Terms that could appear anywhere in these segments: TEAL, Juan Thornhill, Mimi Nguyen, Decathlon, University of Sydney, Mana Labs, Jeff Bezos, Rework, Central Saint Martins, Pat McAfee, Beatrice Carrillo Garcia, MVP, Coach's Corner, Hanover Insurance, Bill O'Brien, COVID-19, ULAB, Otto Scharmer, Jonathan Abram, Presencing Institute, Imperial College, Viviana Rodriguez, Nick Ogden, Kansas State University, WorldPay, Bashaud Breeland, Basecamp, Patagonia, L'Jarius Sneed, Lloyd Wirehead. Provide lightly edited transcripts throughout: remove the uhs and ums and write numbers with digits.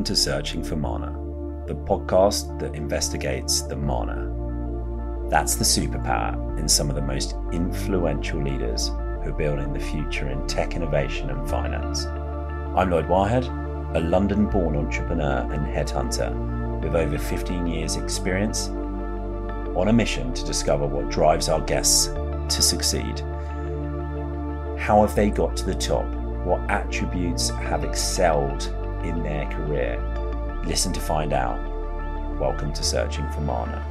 Welcome to Searching for Mana, the podcast that investigates the mana. That's the superpower in some of the most influential leaders who are building the future in tech innovation and finance. I'm Lloyd Wirehead, a London-born entrepreneur and headhunter with over 15 years' experience, on a mission to discover what drives our guests to succeed. How have they got to the top? What attributes have excelled in their career? Listen to find out. Welcome to Searching for Mana.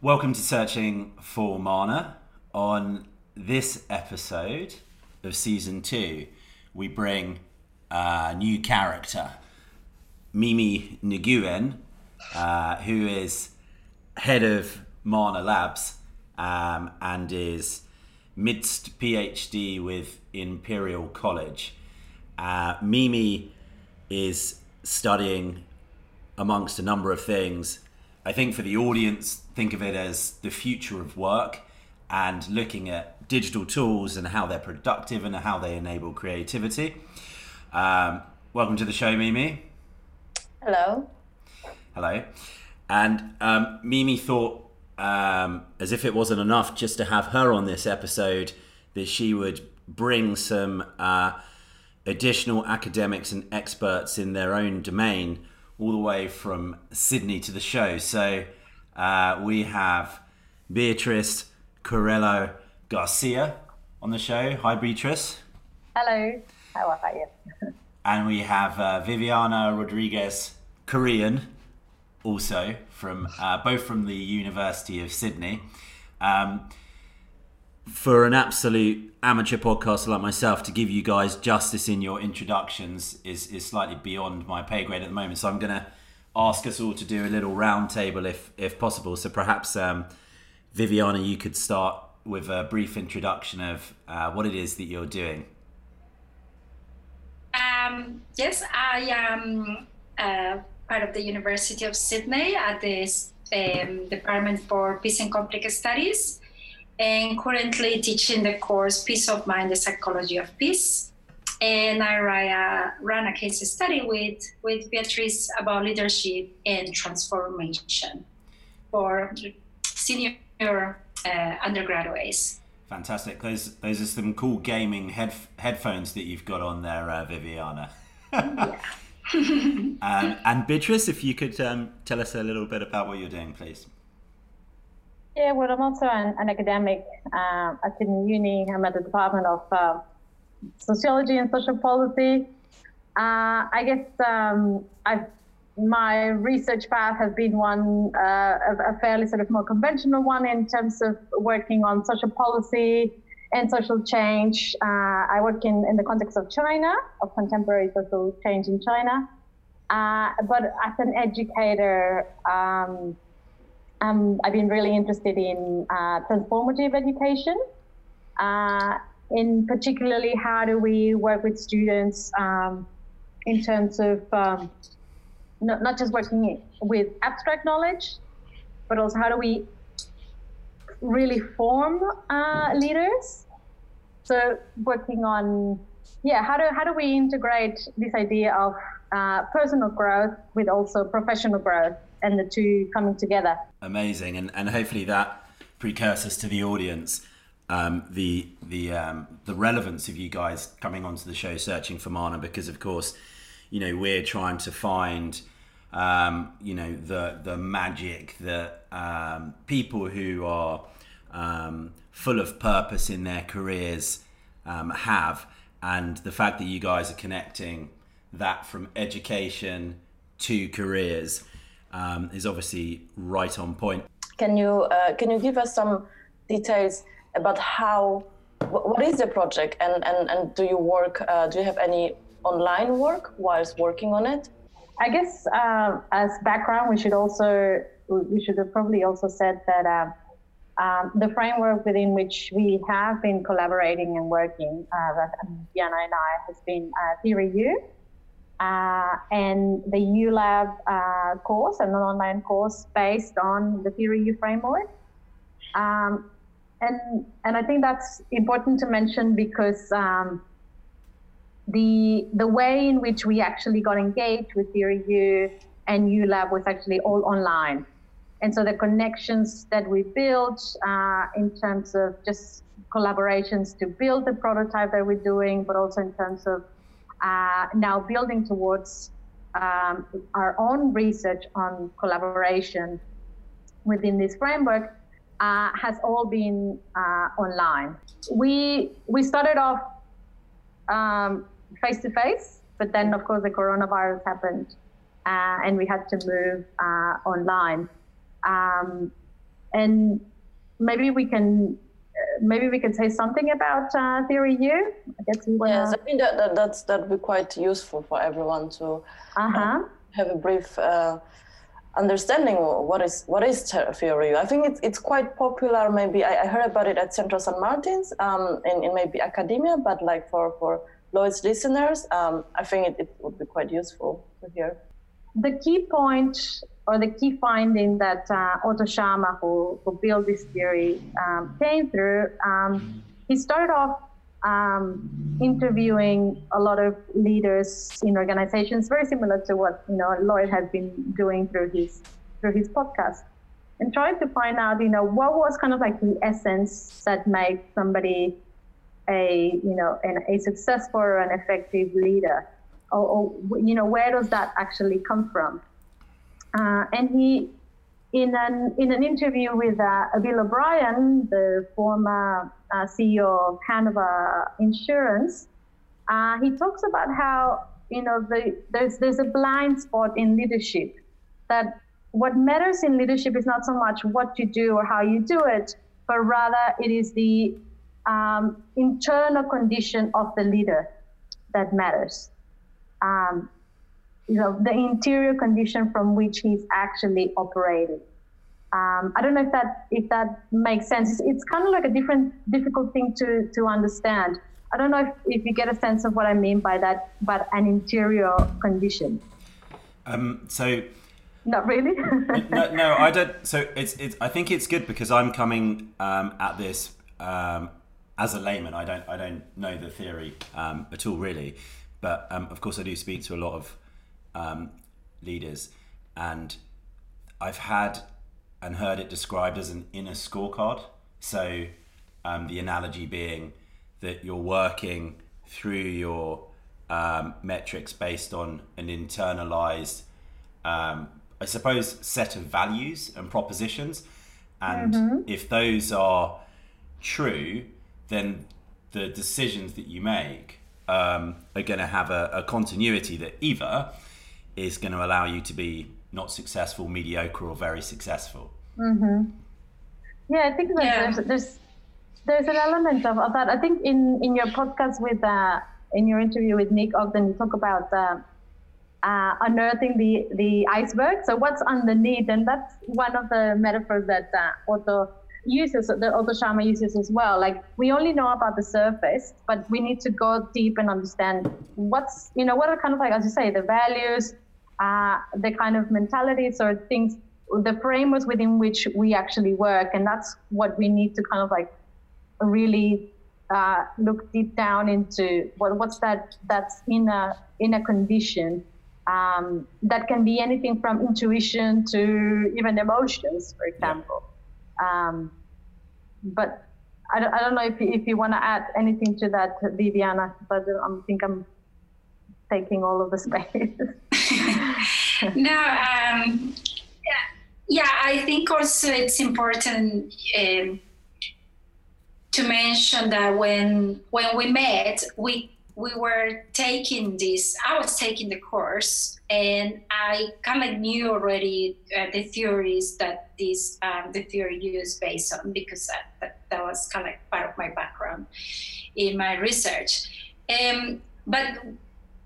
Welcome to Searching for Mana. On this episode of season 2, we bring a new character, Mimi Nguyen, who is head of Mana Labs and is midst PhD with Imperial College. Mimi is studying, amongst a number of things, I think for the audience, think of it as the future of work and looking at digital tools and how they're productive and how they enable creativity. Welcome to the show, Mimi. Hello. And Mimi thought, as if it wasn't enough just to have her on this episode, that she would bring some additional academics and experts in their own domain all the way from Sydney to the show. So we have Beatrice Carrillo Garcia on the show. Hi, Beatrice. Hello. How are you? And we have Viviana Rodriguez, Korean, also from both from the University of Sydney. For an absolute amateur podcaster like myself, to give you guys justice in your introductions is slightly beyond my pay grade at the moment. So I'm going to ask us all to do a little round table if possible. So perhaps, Viviana, you could start with a brief introduction of what it is that you're doing. Yes, I am part of the University of Sydney at the Department for Peace and Conflict Studies, and currently teaching the course Peace of Mind, the Psychology of Peace. And I ran a case study with Beatrice about leadership and transformation for senior undergraduates. Fantastic. Those are some cool gaming headphones that you've got on there, Viviana. Yeah. And Beatrice, if you could tell us a little bit about what you're doing, please. Yeah, well, I'm also an academic at Sydney Uni. I'm at the Department of Sociology and Social Policy. I guess my research path has been one, a fairly sort of more conventional one in terms of working on social policy and social change. I work in the context of China, of contemporary social change in China. But as an educator, I've been really interested in transformative education, in particularly how do we work with students in terms of not just working with abstract knowledge, but also how do we really form leaders? So working on, how do we integrate this idea of personal growth with also professional growth and the two coming together? Amazing, and hopefully that precursors to the audience the relevance of you guys coming onto the show Searching for Mana, because of course, you know, we're trying to find the magic that people who are full of purpose in their careers have, and the fact that you guys are connecting that from education to careers is obviously right on point. Can you give us some details about what is the project, and do you work? Do you have any online work whilst working on it? I guess as background, we should have probably also said that the framework within which we have been collaborating and working, Diana and I, has been Theory U. And the ULAB course, an online course based on the Theory U framework. And I think that's important to mention because the way in which we actually got engaged with Theory U and ULAB was actually all online. And so the connections that we built in terms of just collaborations to build the prototype that we're doing, but also in terms of now building towards our own research on collaboration within this framework has all been online. We started off face-to-face, but then of course the coronavirus happened and we had to move online. And maybe we can say something about Theory U. I guess we wanna... Yes, I think that'd be quite useful for everyone to have a brief understanding of what is Theory U. I think it's quite popular. Maybe I heard about it at Central Saint Martins in maybe academia, but like for Lloyd's listeners, I think it would be quite useful to hear. The key point or the key finding that Otto Scharmer, who built this theory, came through, he started off interviewing a lot of leaders in organizations, very similar to what Lloyd has been doing through his podcast, and trying to find out what was kind of like the essence that makes somebody a successful or an effective leader, or where does that actually come from. And he, in an interview with Bill O'Brien, the former CEO of Hanover Insurance, he talks about how there's a blind spot in leadership, that what matters in leadership is not so much what you do or how you do it, but rather it is the internal condition of the leader that matters. The interior condition from which he's actually operating. I don't know if that makes sense. It's kind of like a difficult thing to understand. I don't know if you get a sense of what I mean by that, but an interior condition. Not really. no, I don't. So it's. I think it's good because I'm coming at this as a layman. I don't know the theory at all, really. But of course, I do speak to a lot of leaders, and I've heard it described as an inner scorecard. So the analogy being that you're working through your metrics based on an internalized, I suppose, set of values and propositions, and if those are true, then the decisions that you make are going to have a continuity that either is going to allow you to be not successful, mediocre, or very successful. Yeah, I think there's an element of that. I think in your podcast in your interview with Nick Ogden, you talk about unearthing the iceberg. So what's underneath, and that's one of the metaphors that Otto Scharmer uses as well. Like, we only know about the surface, but we need to go deep and understand what are kind of, like, as you say, the values, the kind of mentalities or things, the frameworks within which we actually work. And that's what we need to kind of like really look deep down into what's that's in a condition. That can be anything from intuition to even emotions, for example. Yeah. But I don't know if you want to add anything to that, Viviana, but I think I'm taking all of the space. No, I think also it's important to mention that when we met, we were taking this. I was taking the course, and I kind of knew already the theories that this the theory is based on, because that was kind of part of my background in my research. But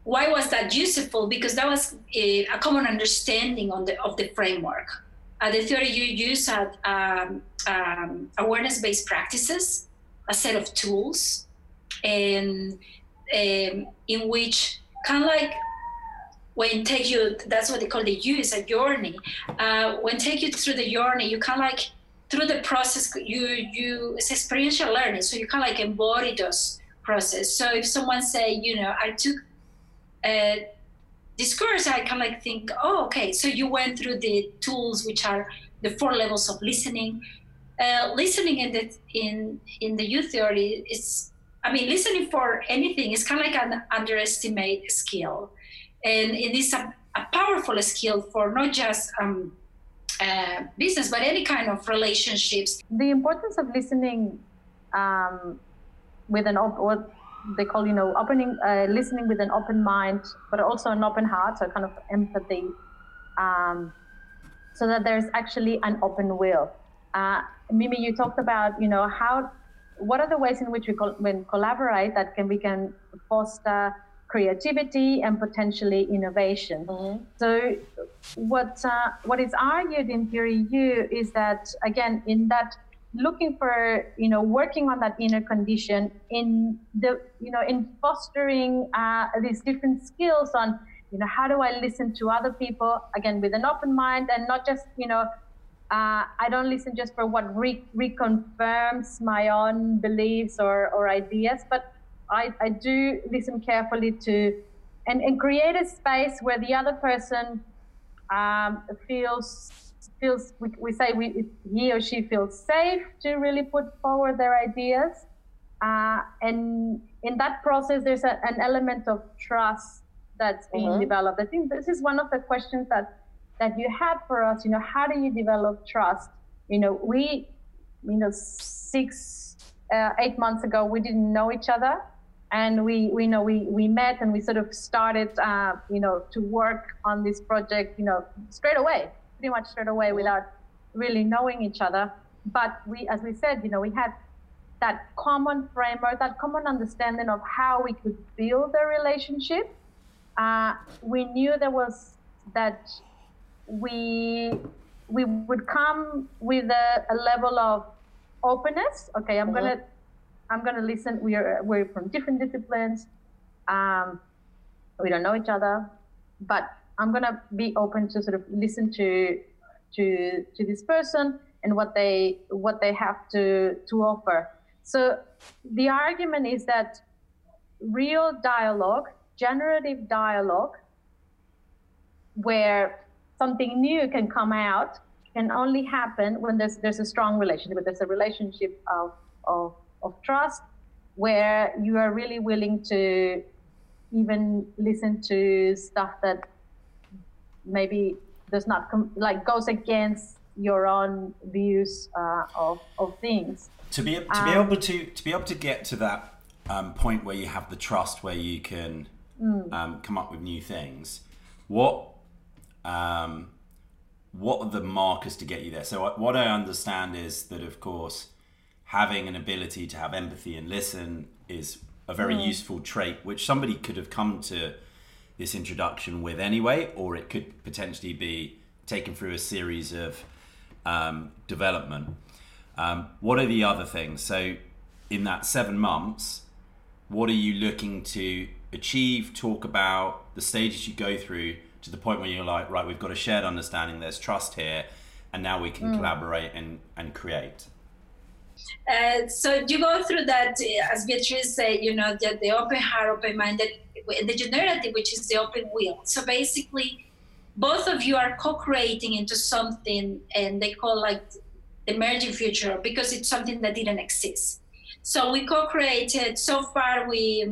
why was that useful? Because that was a common understanding of the framework. The theory you use had awareness-based practices, a set of tools, and in which kind of like when take you, that's what they call the U, is a journey. When take you through the journey, you kind of like through the process, it's experiential learning. So you kind of like embody those process. So if someone say, you know, I took this course, I kind of think, oh, okay, so you went through the tools, which are the 4 levels of listening. Listening in the U theory is, I mean, listening for anything is kind of like an underestimated skill. And it is a powerful skill for not just business, but any kind of relationships. The importance of listening with an what they call, you know, opening, listening with an open mind, but also an open heart, so kind of empathy, so that there's actually an open will. Mimi, you talked about, you know, how, what are the ways in which we collaborate that we can foster creativity and potentially innovation. Mm-hmm. So what is argued in Theory U is that, again, in that looking for, you know, working on that inner condition, in the, you know, in fostering these different skills on, you know, how do I listen to other people, again, with an open mind, and not just, you know, I don't listen just for what reconfirms my own beliefs or ideas, but I do listen carefully to, and create a space where the other person feels, he or she feels safe to really put forward their ideas. And in that process, there's an element of trust that's being developed. I think this is one of the questions that you had for us, you know, how do you develop trust? You know, we, you know, 8 months ago, we didn't know each other. And we met and we sort of started, you know, to work on this project, you know, pretty much straight away without really knowing each other. But we, as we said, you know, we had that common framework, that common understanding of how we could build a relationship. We knew there was that we would come with a level of openness. Okay, I'm gonna listen. We're from different disciplines. We don't know each other, but I'm gonna be open to sort of listen to this person and what they have to offer. So the argument is that real dialogue, generative dialogue, where something new can come out, can only happen when there's a strong relationship, there's a relationship of trust, where you are really willing to even listen to stuff that maybe does not goes against your own views of things. To be able to get to that point where you have the trust, where you can come up with new things, what are the markers to get you there? So what I understand is that, of course, having an ability to have empathy and listen is a very useful trait, which somebody could have come to this introduction with anyway, or it could potentially be taken through a series of development. What are the other things? So in that 7 months, what are you looking to achieve, talk about the stages you go through, to the point where you're like, right, we've got a shared understanding, there's trust here, and now we can collaborate and create? So you go through that, as Beatrice said, you know, the open heart, open minded, the generative, which is the open will. So basically, both of you are co-creating into something, and they call like the emerging future, because it's something that didn't exist. So we co-created, so far we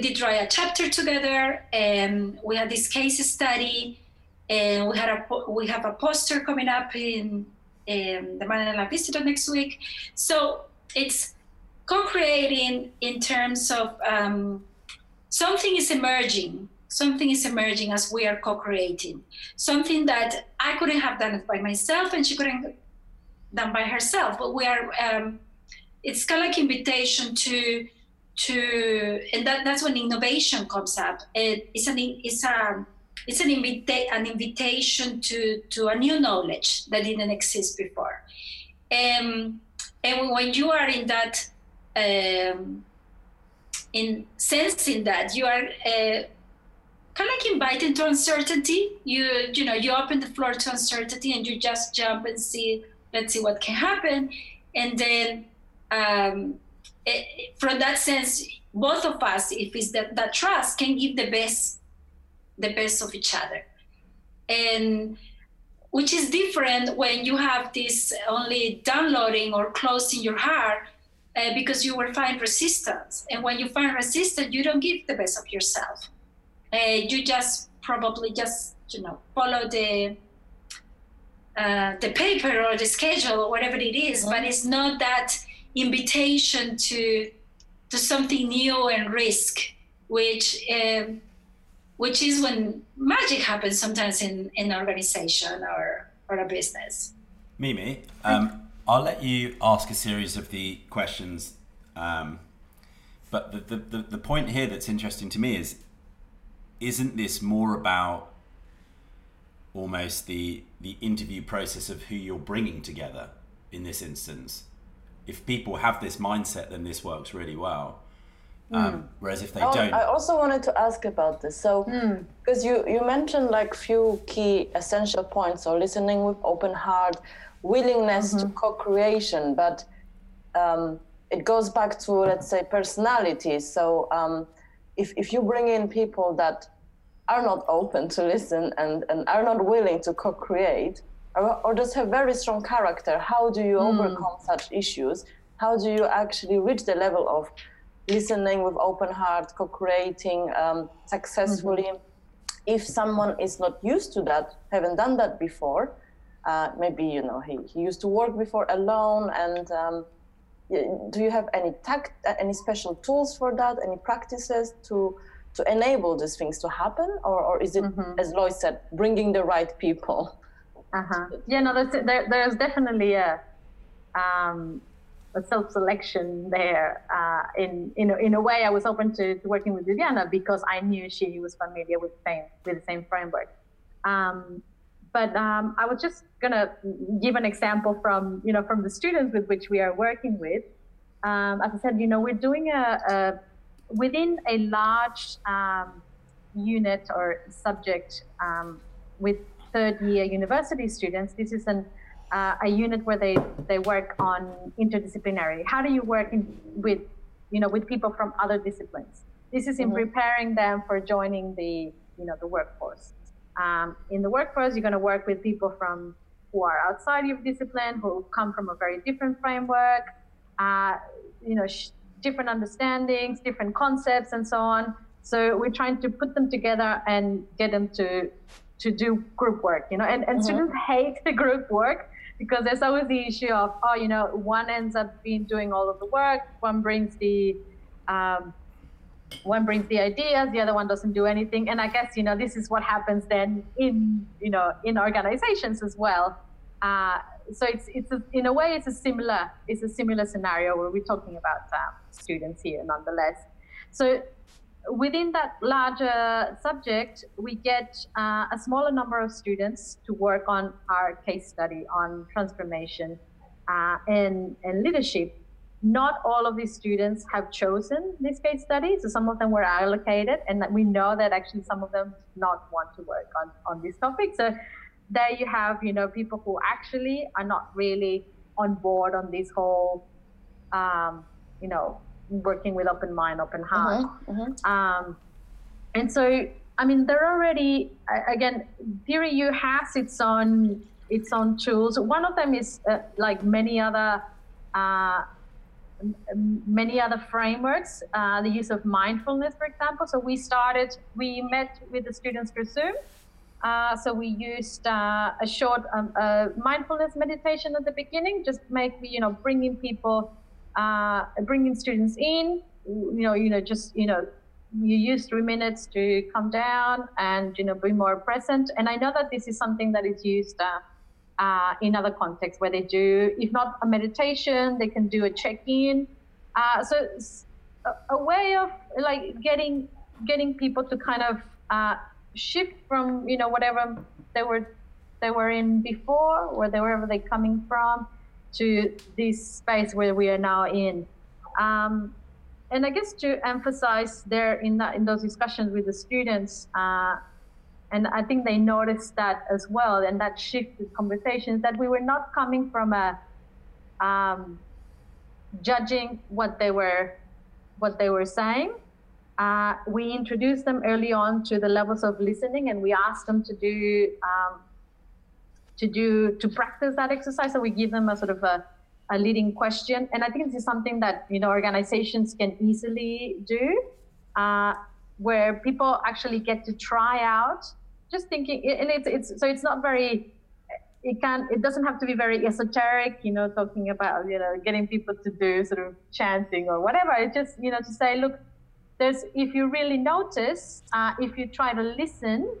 did write a chapter together, and we had this case study, and we have a poster coming up in the Manila Visitor next week. So it's co-creating in terms of something is emerging as we are co-creating. Something that I couldn't have done by myself, and she couldn't have done by herself. But we are, it's kind of like invitation to, and that's when innovation comes up. It's an invitation to a new knowledge that didn't exist before. And when you are in that, in sensing that, you are kind of like invited to uncertainty. You open the floor to uncertainty, and you just jump and see, let's see what can happen. And then from that sense, both of us, if it's that trust, can give the best of each other. And which is different when you have this only downloading or closed in your heart, because you will find resistance. And when you find resistance, you don't give the best of yourself. You just probably just, follow the paper or the schedule or whatever it is, but it's not that invitation to something new and risk, which is when magic happens sometimes in an organization or a business. Mimi, I'll let you ask a series of the questions, but the point here that's interesting to me is, isn't this more about almost the interview process of who you're bringing together in this instance? If people have this mindset, then this works really well. Whereas if they don't... I also wanted to ask about this. So, because you mentioned like few key essential points, so listening with open heart, willingness to co-creation, but it goes back to, let's say, personality. So if you bring in people that are not open to listen and are not willing to co-create, or just have very strong character, how do you overcome such issues? How do you actually reach the level of listening with open heart, co-creating successfully? If someone is not used to that, haven't done that before, maybe, he used to work before alone, and do you have any special tools for that, any practices to enable these things to happen? Or is it, as Lois said, bringing the right people? Yeah, no, there's definitely a self-selection there. In a way, I was open to working with Viviana because I knew she was familiar with the same framework. But I was just gonna give an example from the students with which we are working with. As I said, we're doing a within a large unit or subject with third-year university students. This is a unit where they work on interdisciplinary. How do you work with people from other disciplines? This is in preparing them for joining the workforce. In the workforce, you're going to work with people who are outside your discipline, who come from a very different framework, different understandings, different concepts, and so on. So we're trying to put them together and get them to do group work, and students hate the group work because there's always the issue of, one ends up doing all of the work, one brings the ideas, the other one doesn't do anything. And I guess, this is what happens then in organizations as well. So it's a similar scenario where we're talking about students here nonetheless. So within that larger subject, we get a smaller number of students to work on our case study on transformation and leadership. Not all of these students have chosen this case study, so some of them were allocated, and we know that actually some of them do not want to work on this topic. So there you have, people who actually are not really on board on this whole, working with open mind, open heart. And so, they're already, again, Theory U has its own tools. One of them is like many other frameworks, the use of mindfulness, for example. So we met with the students through Zoom. So we used a short mindfulness meditation at the beginning, just bringing people, bringing students in, you use 3 minutes to come down and, be more present. And I know that this is something that is used in other contexts where they do, if not a meditation, they can do a check-in. So it's a way of like getting people to kind of shift from, whatever they were in before or wherever they're coming from to this space where we are now in. And I guess to emphasize there in those discussions with the students, and I think they noticed that as well, and that shifted conversations, that we were not coming from judging what they were saying. We introduced them early on to the levels of listening, and we asked them to practice that exercise. So we give them a sort of a leading question, and I think this is something that, you know, organizations can easily do, where people actually get to try out just thinking, and it's not very. It doesn't have to be very esoteric, you know, talking about, you know, getting people to do sort of chanting or whatever. It's just, you know, to say, look, if you really notice, if you try to listen,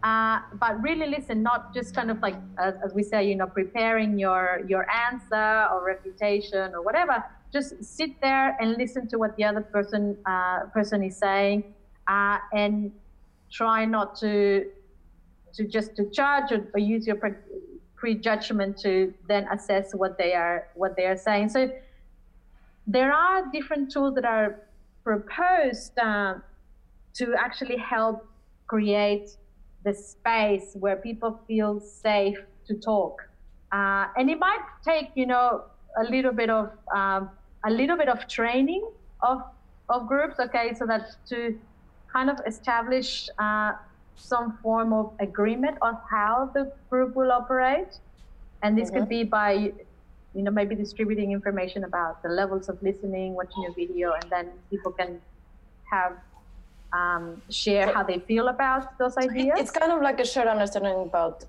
but really listen, not just kind of like, as we say, you know, preparing your answer or refutation or whatever, just sit there and listen to what the other person is saying, and try not to judge or use your prejudgment to then assess what they are saying. So there are different tools that are proposed to actually help create the space where people feel safe to talk. And it might take, you know, a little bit of training of groups. Okay, so that's to kind of establish some form of agreement on how the group will operate, and this could be by, you know, maybe distributing information about the levels of listening, watching a video, and then people can have share how they feel about those ideas. It's kind of like a shared understanding about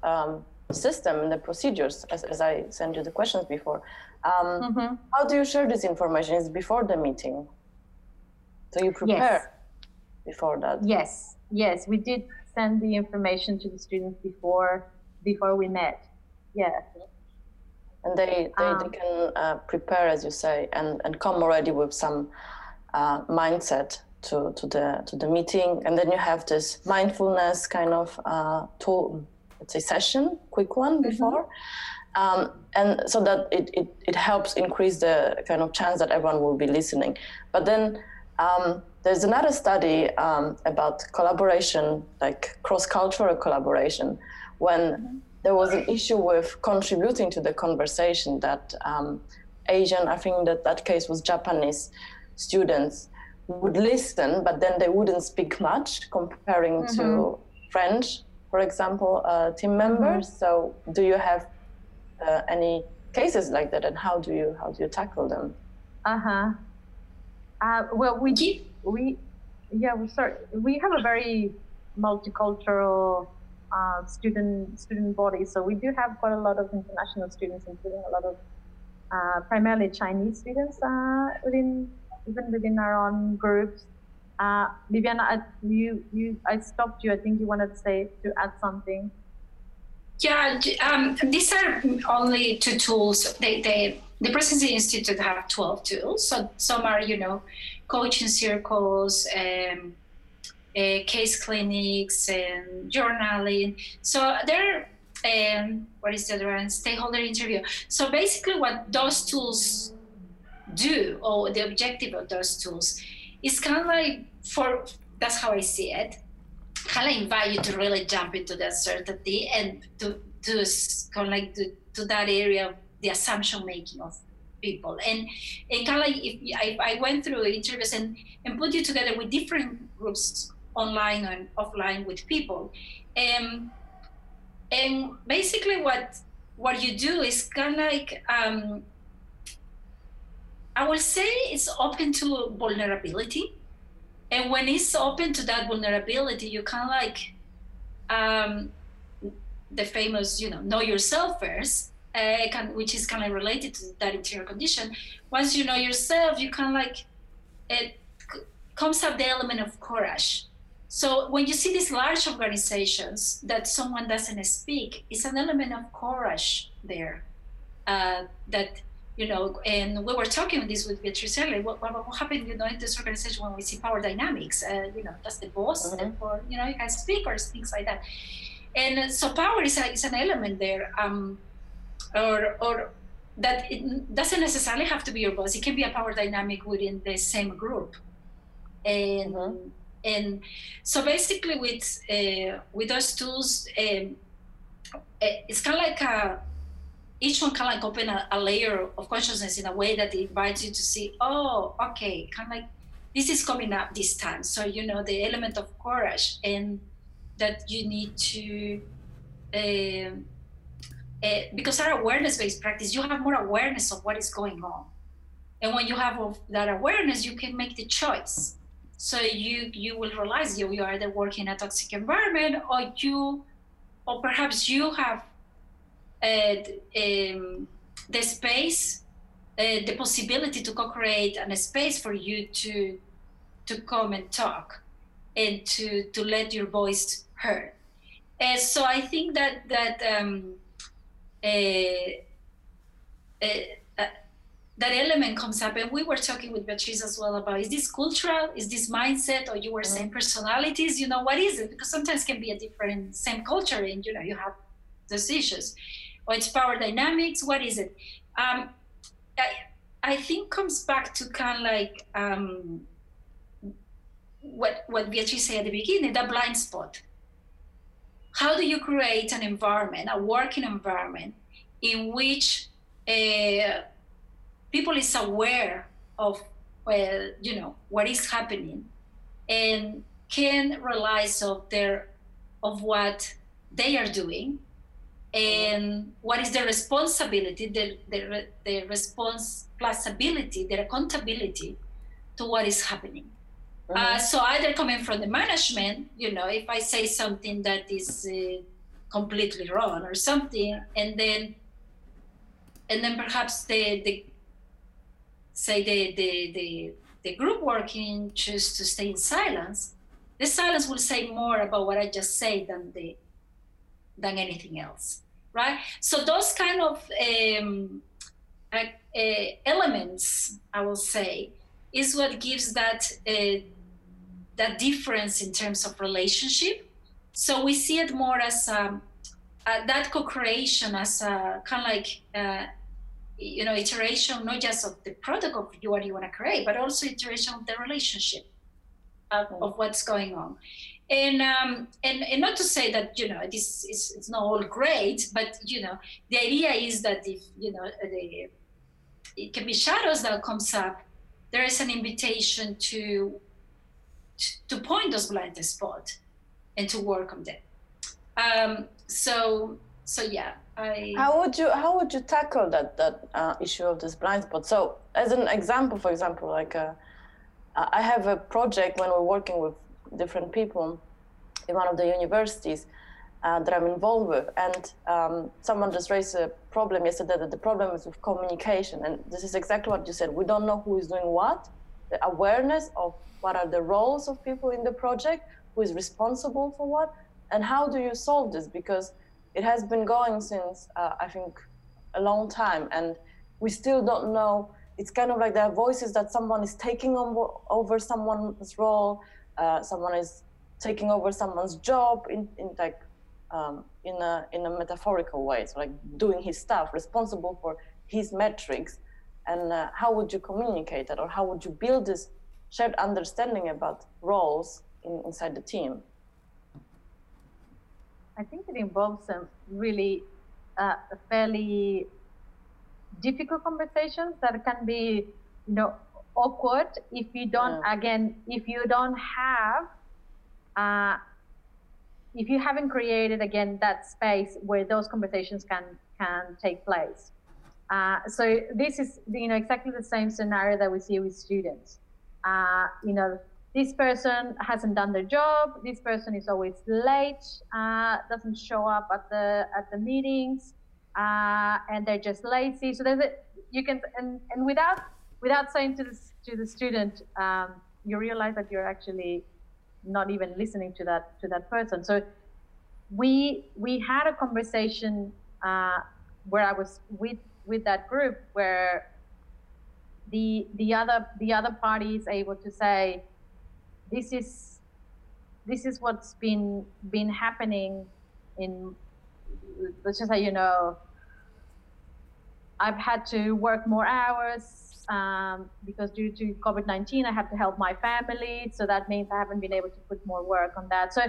system and the procedures, as I sent you the questions before. How do you share this information? Is before the meeting, so you prepare before that? Yes, we did send the information to the students before we met. Yeah, and they can prepare, as you say, and come already with some mindset to the meeting, and then you have this mindfulness kind of tool, let's say session, quick one before, and so that it helps increase the kind of chance that everyone will be listening. But then. There's another study about collaboration, like cross-cultural collaboration, when there was an issue with contributing to the conversation that Asian, I think that case was Japanese students, would listen, but then they wouldn't speak much, comparing to French, for example, team members. So do you have any cases like that, and how do you tackle them? Well, we have a very multicultural student body, so we do have quite a lot of international students, including a lot of primarily Chinese students within our own groups. Viviana, I stopped you. I think you wanted to add something. Yeah, these are only two tools. The Presencing Institute have 12 tools. So some are, you know, coaching circles, case clinics, and journaling. So there, what is the other one? Stakeholder interview. So basically, what those tools do, or the objective of those tools, is kind of like that's how I see it. Kind of invite you to really jump into the uncertainty and to kind of like to that area of the assumption making of people, and kind of like if I went through interviews and put you together with different groups online and offline with people, and basically what you do is kind of like I will say it's open to vulnerability, and when it's open to that vulnerability, you kind of like the famous, you know yourself first. Which is kind of related to that interior condition. Once you know yourself, you kind of like, it comes up the element of courage. So when you see these large organizations that someone doesn't speak, it's an element of courage there. That, you know, and we were talking this with Beatrice earlier, what happened, you know, in this organization when we see power dynamics, you know, that's the boss, or, you know, you can speak or things like that. And so power is an element there. Or that it doesn't necessarily have to be your boss. It can be a power dynamic within the same group, and so basically with those tools, it's kind of like each one kind of like open a layer of consciousness in a way that it invites you to see, oh, okay, kind of like this is coming up this time. So, you know, the element of courage and that you need to, because our awareness-based practice, you have more awareness of what is going on. And when you have that awareness, you can make the choice. So you will realize you are either working in a toxic environment or perhaps you have the space, the possibility to co-create a space for you to come and talk and to let your voice heard. And so I think that element comes up, and we were talking with Beatrice as well about, is this cultural, is this mindset, or you were saying personalities, you know, what is it? Because sometimes it can be a different, same culture, and you know, you have those issues. Or it's power dynamics, what is it? I think comes back to kind of like what Beatrice said at the beginning, that blind spot. How do you create an environment, a working environment, in which people is aware of, well, you know, what is happening, and can realize of what they are doing, and what is their responsibility, their response plus ability, their accountability to what is happening. Mm-hmm. So either coming from the management, you know, if I say something that is completely wrong or something, and then perhaps the group working choose to stay in silence, the silence will say more about what I just said than anything else, right? So those kind of elements, I will say, is what gives that difference in terms of relationship. So we see it more as that co-creation, as a kind of like, you know, iteration, not just of the product of what you want to create, but also iteration of the relationship of what's going on. And not to say that, you know, this is, it's not all great, but, you know, the idea is that if, you know, it can be shadows that comes up, there is an invitation to point those blind spots and to work on them. So yeah. How would you tackle that issue of this blind spot? So as an example, for example, like I have a project when we're working with different people in one of the universities that I'm involved with, and someone just raised a problem yesterday, that the problem is with communication, and this is exactly what you said. We don't know who is doing what, the awareness of what are the roles of people in the project, who is responsible for what, and how do you solve this, because it has been going since I think a long time, and we still don't know. It's kind of like there are voices that someone is taking over someone's role. Someone is taking over someone's job in a metaphorical way, so like doing his stuff, responsible for his metrics, and how would you communicate that, or how would you build this shared understanding about roles inside the team? I think it involves some really fairly difficult conversations that can be, you know, awkward if you don't, if you haven't created again that space where those conversations can take place. So this is, you know, exactly the same scenario that we see with students. You know, this person hasn't done their job. This person is always late. Doesn't show up at the meetings, and they're just lazy. So there's and without saying to the student, you realize that you're actually not even listening to that person. So we had a conversation where I was with that group, where the other party is able to say, this is what's been happening in, let's just say, you know, I've had to work more hours. Because due to COVID-19, I have to help my family. So that means I haven't been able to put more work on that. So,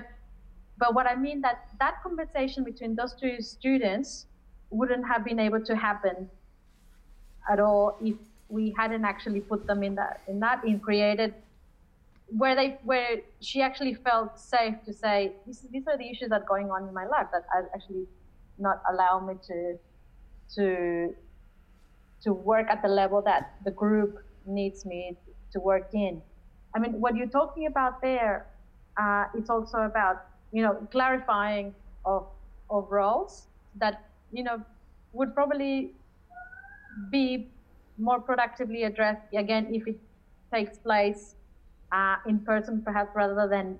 but what I mean that conversation between those two students wouldn't have been able to happen at all if we hadn't actually put them in created where she actually felt safe to say, these are the issues that are going on in my life that I actually not allow me to work at the level that the group needs me to work in. I mean, what you're talking about there, it's also about, clarifying of roles that, would probably be more productively addressed, again, if it takes place in person, perhaps, rather than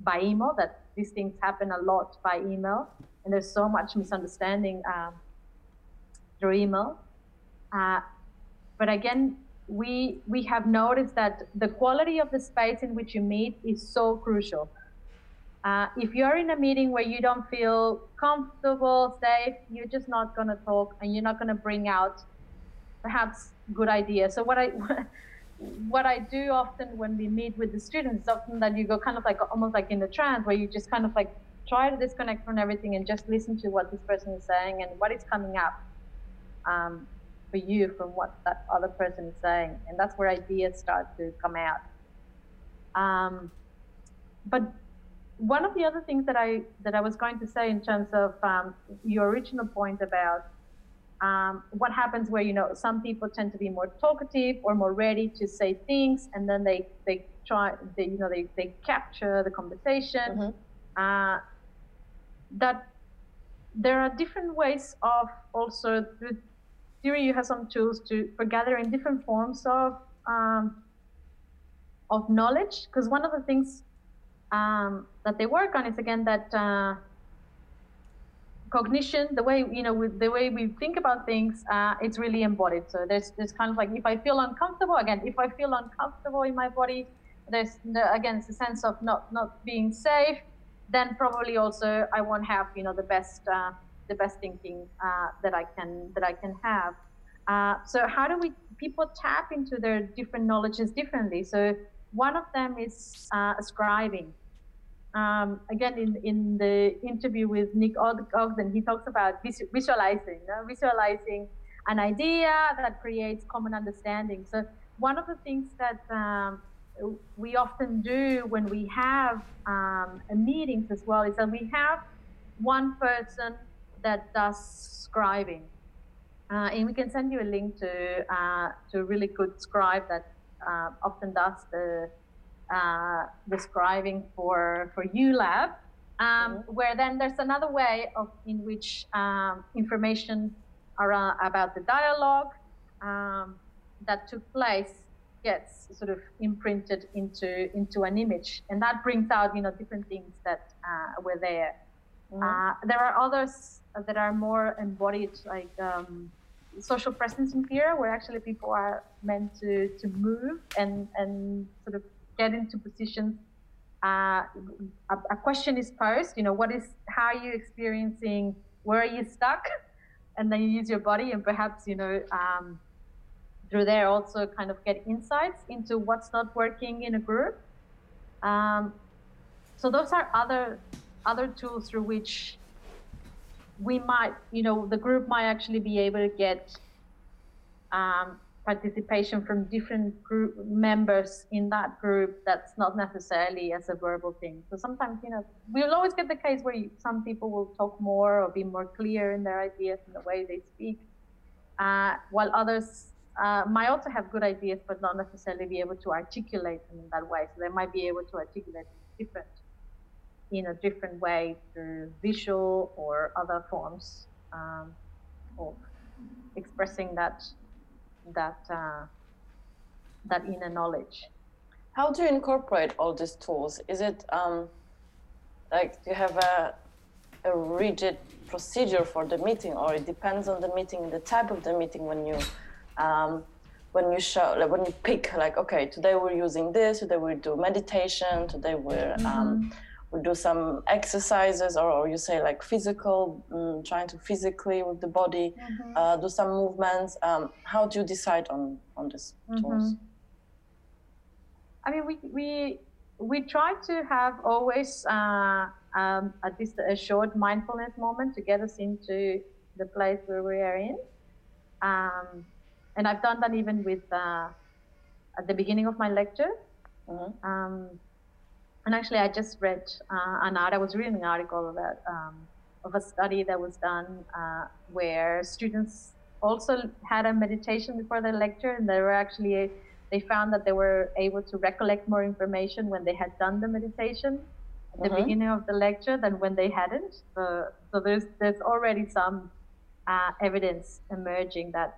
by email, that these things happen a lot by email, and there's so much misunderstanding through email. But again, we have noticed that the quality of the space in which you meet is so crucial. If you're in a meeting where you don't feel comfortable, safe, you're just not going to talk, and you're not going to bring out perhaps good ideas. So what I do often when we meet with the students is often that you go almost like in a trance, where you just try to disconnect from everything and just listen to what this person is saying and what is coming up for you from what that other person is saying. And that's where ideas start to come out. But one of the other things that I was going to say in terms of your original point about what happens where, some people tend to be more talkative or more ready to say things, and then they capture the conversation. Mm-hmm. That there are different ways of also, the theory you have some tools for gathering different forms of knowledge. Because one of the things that they work on is, again, that cognition, the way we think about things, it's really embodied. So there's if I feel uncomfortable, in my body, it's a sense of not being safe, then probably also I won't have, the best thinking that I can have. So how do people tap into their different knowledges differently? So one of them is scribing. Again, in the interview with Nick Ogden, he talks about visualizing, visualizing an idea that creates common understanding. So one of the things that we often do when we have meetings as well is that we have one person that does scribing. And we can send you a link to a really good scribe that often does the scribing for ULAB, where then there's another way in which information around, about the dialogue that took place gets sort of imprinted into an image, and that brings out different things that were there. Mm-hmm. There are others that are more embodied, like social presence in fear, where actually people are meant to move and sort of get into positions. A question is posed, how are you experiencing, where are you stuck? And then you use your body and perhaps, through there also get insights into what's not working in a group. So those are other tools through which we might, the group might actually be able to get participation from different group members in that group. That's not necessarily as a verbal thing. So sometimes, we'll always get the case where some people will talk more or be more clear in their ideas and the way they speak, while others might also have good ideas but not necessarily be able to articulate them in that way. So they might be able to articulate different in a different way through visual or other forms of expressing that inner knowledge. How do you incorporate all these tools? Is it like, do you have a rigid procedure for the meeting, or it depends on the meeting, the type of the meeting, when you pick, like, okay, today we're using this, today we do meditation, today we're we'll do some exercises, or you say like physical, trying to physically with the body, do some movements. How do you decide on these tools? I mean, we try to have always at least a short mindfulness moment to get us into the place where we are in. And I've done that even with at the beginning of my lecture. Mm-hmm. And actually, I just read I was reading an article about of a study that was done where students also had a meditation before their lecture, and they found that they were able to recollect more information when they had done the meditation at the beginning of the lecture than when they hadn't. So there's already some evidence emerging that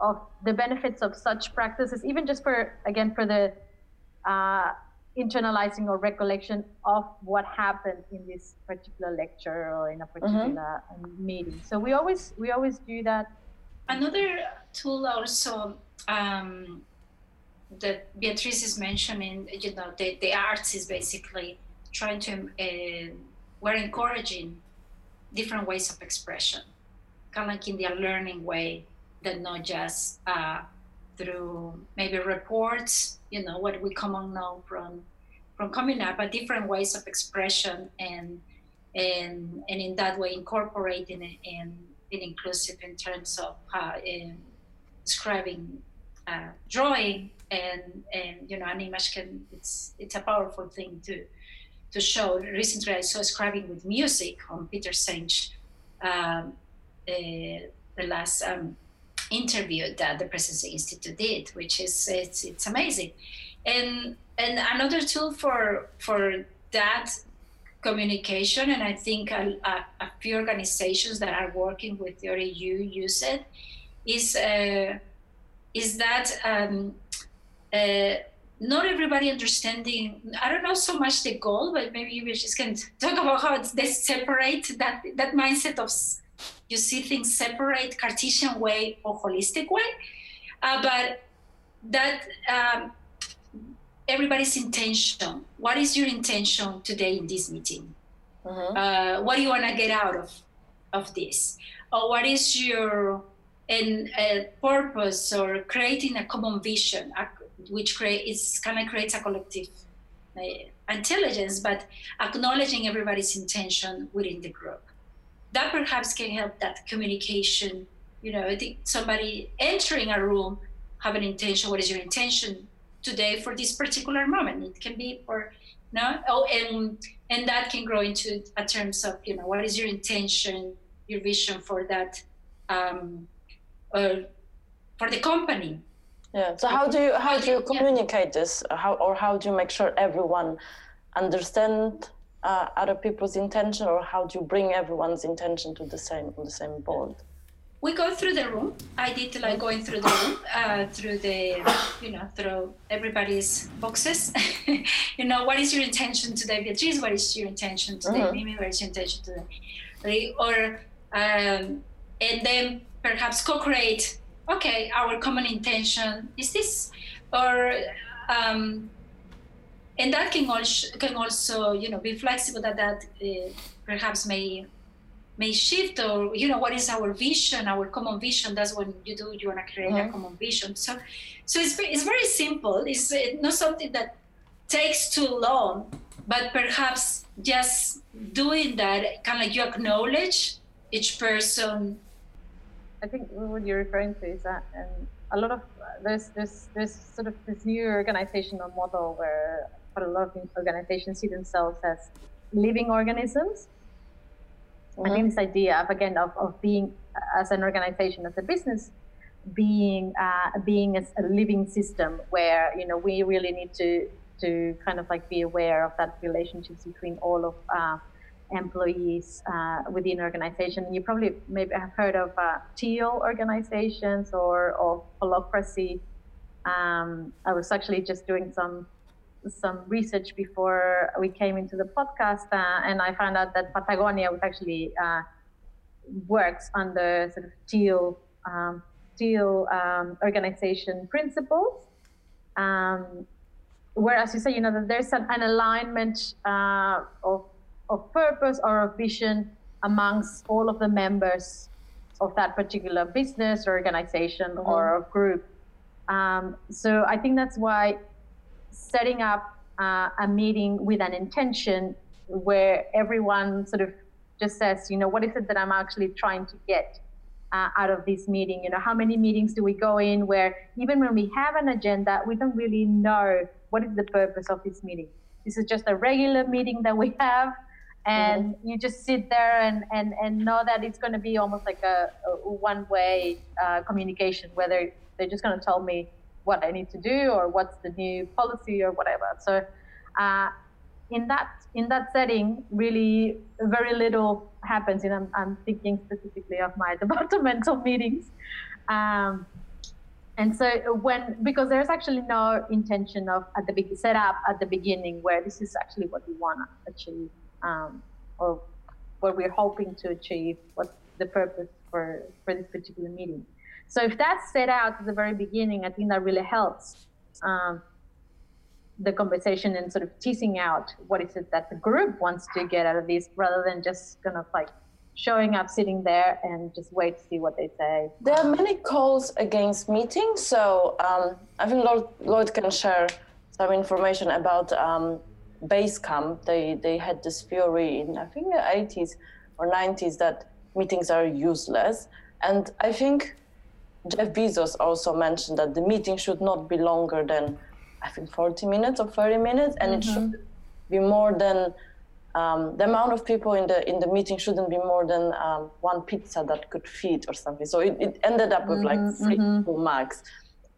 of the benefits of such practices, even just for the internalizing or recollection of what happened in this particular lecture or in a particular meeting. So we always do that. Another tool also that Beatrice is mentioning, the arts is basically trying to, we're encouraging different ways of expression, kind of like in their learning way, that not just through maybe reports, what we commonly know from coming up, but different ways of expression and in that way incorporating and inclusive in terms of describing drawing and an image can, it's a powerful thing to show. Recently I saw scribing with music on Peter Senge, the last interview that the Presencing Institute did, which is it's amazing. And another tool for that communication, and I think a few organizations that are working with Theory U use it, is that not everybody understanding, I don't know so much the goal, but maybe we just can talk about how they separate that mindset of, you see things separate, Cartesian way or holistic way, but that everybody's intention. What is your intention today in this meeting? Mm-hmm. What do you want to get out of this? Or what is your purpose, or creating a common vision, which kind of creates a collective intelligence, but acknowledging everybody's intention within the group. That perhaps can help that communication. I think somebody entering a room have an intention. What is your intention today for this particular moment? It can be for and that can grow into a terms of what is your intention, your vision for that for the company. Yeah. So how do you communicate this? How do you make sure everyone understand other people's intention, or how do you bring everyone's intention to the same board? We go through the room. I did like going through the room, through everybody's boxes. What is your intention today, Beatrice? What is your intention today, Mimi? What is your intention today? Or and then perhaps co-create. Okay, our common intention is this, or and that can also be flexible. That perhaps may shift, or what is our vision, our common vision. That's when you want to create a common vision. So it's very simple. It's not something that takes too long, but perhaps just doing that, kind of like you acknowledge each person. I think what you're referring to is that, and a lot of there's sort of this new organizational model where a lot of organizations see themselves as living organisms. I think this idea of being, as an organization, as a business, being a living system where we really need to kind of like be aware of that relationships between all of employees within organization. You probably maybe have heard of TEAL organizations or Holacracy. I was actually just doing some research before we came into the podcast, and I found out that Patagonia was actually works under sort of TEAL organization principles, whereas you say that there's an alignment of purpose or of vision amongst all of the members of that particular business or organization or group. So I think that's why setting up a meeting with an intention where everyone sort of just says, you know, what is it that I'm actually trying to get out of this meeting? You know, how many meetings do we go in where even when we have an agenda, we don't really know what is the purpose of this meeting? This is just a regular meeting that we have, and you just sit there and know that it's going to be almost like a one-way communication, whether they're just going to tell me what I need to do or what's the new policy or whatever. So in that setting, really very little happens. And I'm thinking specifically of my departmental meetings. And so because there's actually no intention of set up at the beginning where this is actually what we want to achieve, or what we're hoping to achieve, what's the purpose for this particular meeting. So if that's set out at the very beginning, I think that really helps the conversation and sort of teasing out what is it that the group wants to get out of this, rather than just kind of like showing up, sitting there, and just wait to see what they say. There are many calls against meetings, so I think Lloyd can share some information about Basecamp. They had this theory in, I think, the 80s or 90s that meetings are useless, and I think Jeff Bezos also mentioned that the meeting should not be longer than, I think, 40 minutes or 30 minutes, and it should be more than the amount of people in the meeting shouldn't be more than one pizza that could fit or something. So it ended up with like 3 people max,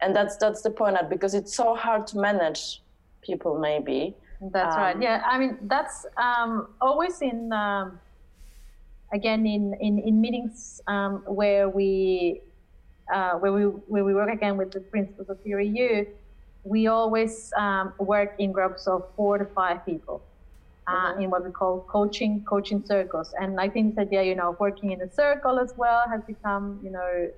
and that's the point, because it's so hard to manage people. Maybe that's right. Yeah, I mean that's always in again in meetings where we work again with the principles of Theory U. We always work in groups of 4 to 5 people in what we call coaching circles. And I think this idea, you know, of working in a circle as well has become, you know,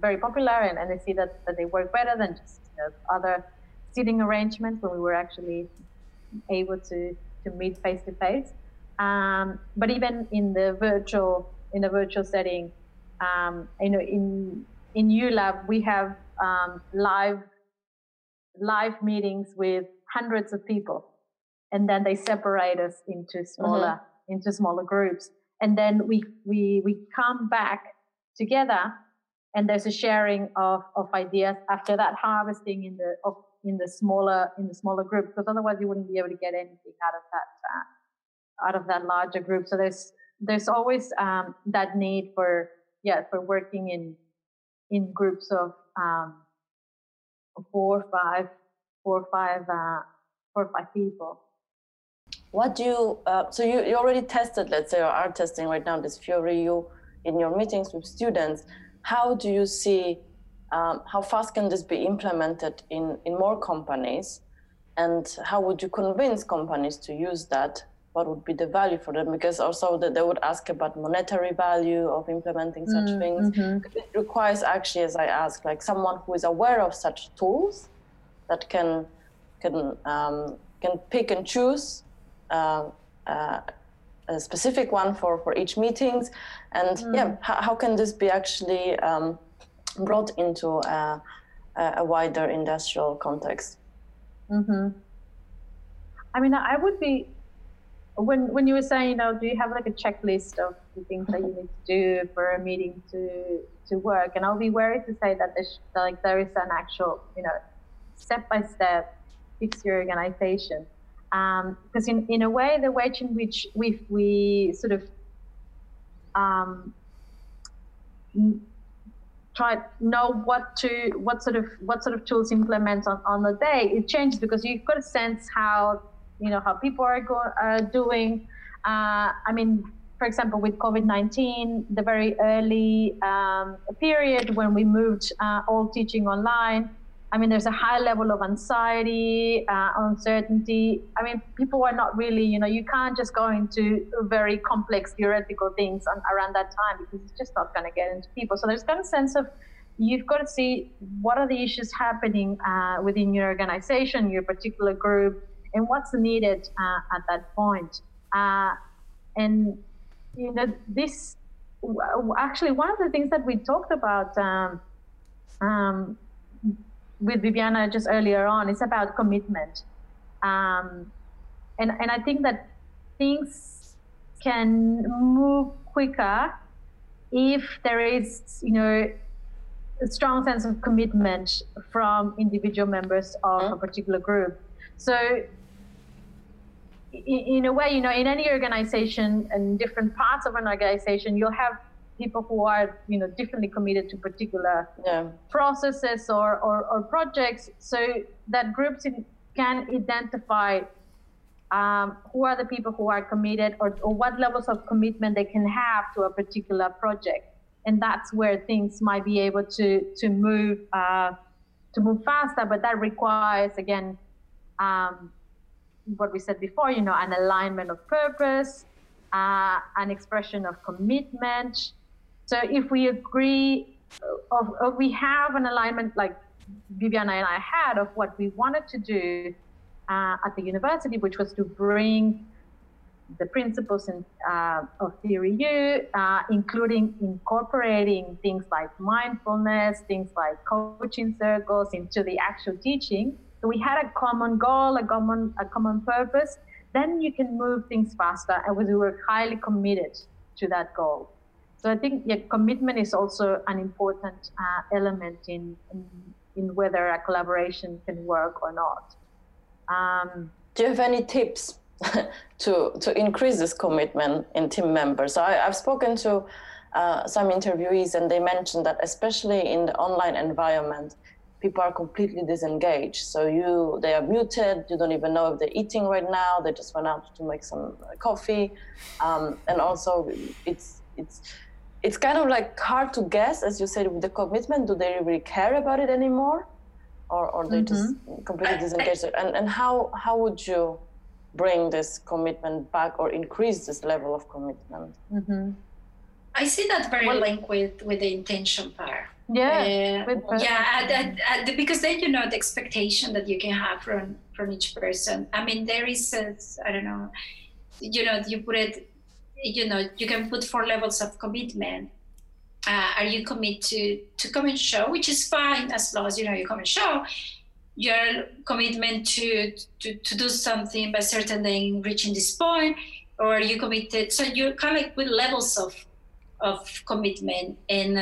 very popular. And I see that they work better than just, you know, other seating arrangements when we were actually able to meet face to face. But even in the virtual setting, you know, in ULAB we have live meetings with hundreds of people, and then they separate us into smaller groups, and then we come back together, and there's a sharing of ideas after that, harvesting in the smaller group, because otherwise you wouldn't be able to get anything out of that larger group. So there's always that need for working in groups of 4 or 5 people. What do you, so you already tested, let's say, or are testing right now this Theory U in your meetings with students. How do you see, how fast can this be implemented in more companies? And how would you convince companies to use that? What would be the value for them? Because also that they would ask about monetary value of implementing such things. It requires actually, as I asked, like someone who is aware of such tools that can pick and choose a specific one for each meetings, and how can this be actually brought into a wider industrial context? I mean, I would be when you were saying, you know, do you have like a checklist of the things that you need to do for a meeting to work? And I'll be wary to say that there is an actual, you know, step by step. Fix your organization, because in a way, the way in which we sort of try to know what sort of tools implement on the day, it changes, because you've got a sense how people are doing. I mean, for example, with COVID-19, the very early period when we moved all teaching online. I mean, there's a high level of anxiety, uncertainty. I mean, people are not really, you know, you can't just go into very complex theoretical things around that time, because it's just not going to get into people. So there's kind of a sense of you've got to see what are the issues happening within your organization, your particular group, and what's needed at that point. And, you know, this actually one of the things that we talked about with Viviana just earlier on, it's about commitment. And I think that things can move quicker if there is, you know, a strong sense of commitment from individual members of a particular group. So in a way, you know, in any organization and different parts of an organization, you'll have people who are, you know, differently committed to particular processes or projects, so that groups can identify who are the people who are committed or what levels of commitment they can have to a particular project. And that's where things might be able to move faster, but that requires, again, what we said before, you know, an alignment of purpose, an expression of commitment. So if we agree, or we have an alignment like Viviana and I had of what we wanted to do at the university, which was to bring the principles of Theory U, including incorporating things like mindfulness, things like coaching circles into the actual teaching. So we had a common goal, a common purpose. Then you can move things faster, and we were highly committed to that goal. So I think commitment is also an important element in whether a collaboration can work or not. Do you have any tips to increase this commitment in team members? So I've spoken to some interviewees, and they mentioned that especially in the online environment, people are completely disengaged. So they are muted. You don't even know if they're eating right now. They just went out to make some coffee, and also it's kind of like hard to guess, as you said, with the commitment. Do they really care about it anymore, or they just completely disengaged? And how would you bring this commitment back or increase this level of commitment? I see that very linked with the intention part. Because then you know the expectation that you can have from each person. I mean, there is I don't know, you know, you put it, you know, you can put 4 levels of commitment. Are you commit to come and show, which is fine as long as you know you come and show your commitment to do something by certain day reaching this point, or are you committed? So you're kind of like with levels of commitment, and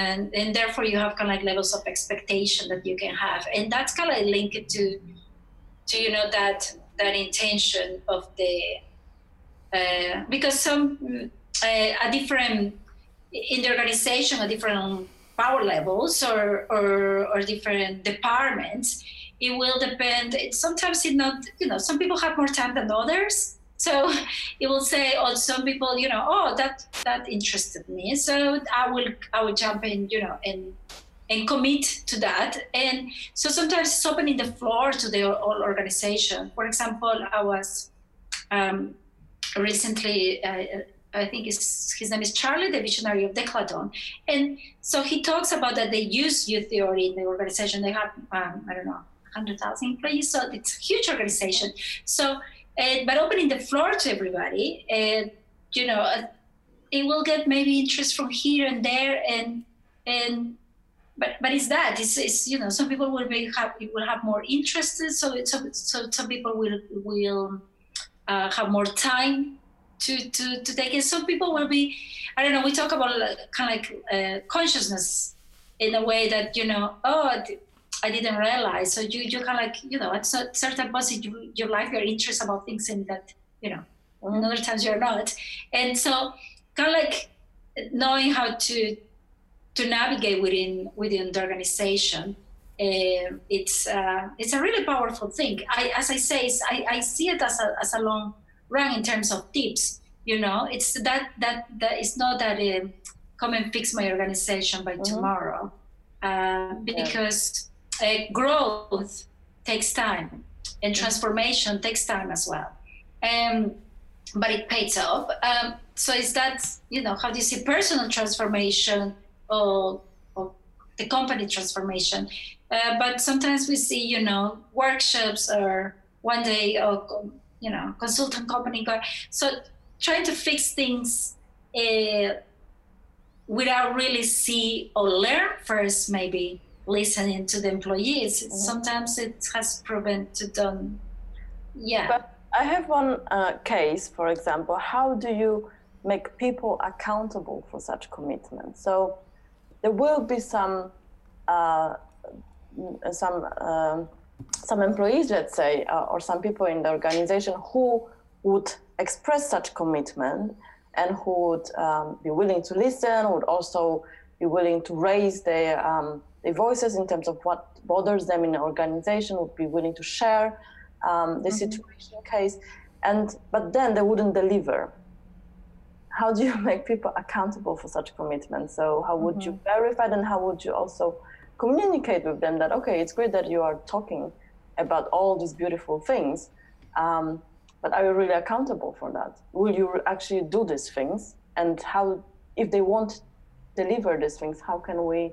therefore you have kind of like levels of expectation that you can have, and that's kind of like linked to you know that intention of the because some a different in the organization, a different power levels or different departments, it will depend. Sometimes it not, you know, some people have more time than others. So it will say, oh, some people, you know, oh, that interested me. So I will jump in, you know, and commit to that. And so sometimes it's opening the floor to the whole organization. For example, I was recently, I think his name is Charlie, the visionary of Decathlon. And so he talks about that they use youth theory in the organization. They have, 100,000 employees. So it's a huge organization. So, but opening the floor to everybody, you know, it will get maybe interest from here and there. But it's that, it's you know, some people will have more interest. So some people will have more time to take it. Some people will be, I don't know, we talk about kind of like consciousness in a way that, you know, oh, I didn't realize. So you kind of like, you know, at certain points you like your interest about things in that, you know, and other times you're not. And so kind of like knowing how to navigate within the organization, it's a really powerful thing. I see it as a long run in terms of tips. You know, it's that it's not that come and fix my organization by tomorrow, because. Growth takes time, and transformation takes time as well, but it pays off. So it's that, you know, how do you see personal transformation or the company transformation? But sometimes we see, you know, workshops or one day, or you know, consultant company. So trying to fix things without really see or learn first, maybe. Listening to the employees, sometimes it has proven to don't Yeah. But I have one case, for example. How do you make people accountable for such commitments? So there will be some employees, let's say, or some people in the organization who would express such commitment and who would be willing to listen, would also be willing to raise their voices in terms of what bothers them in the organization, would be willing to share the situation case, but then they wouldn't deliver. How do you make people accountable for such commitments? So how would you verify them? How would you also communicate with them that, okay, it's great that you are talking about all these beautiful things, but are you really accountable for that? Will you actually do these things? And how, if they won't deliver these things, how can we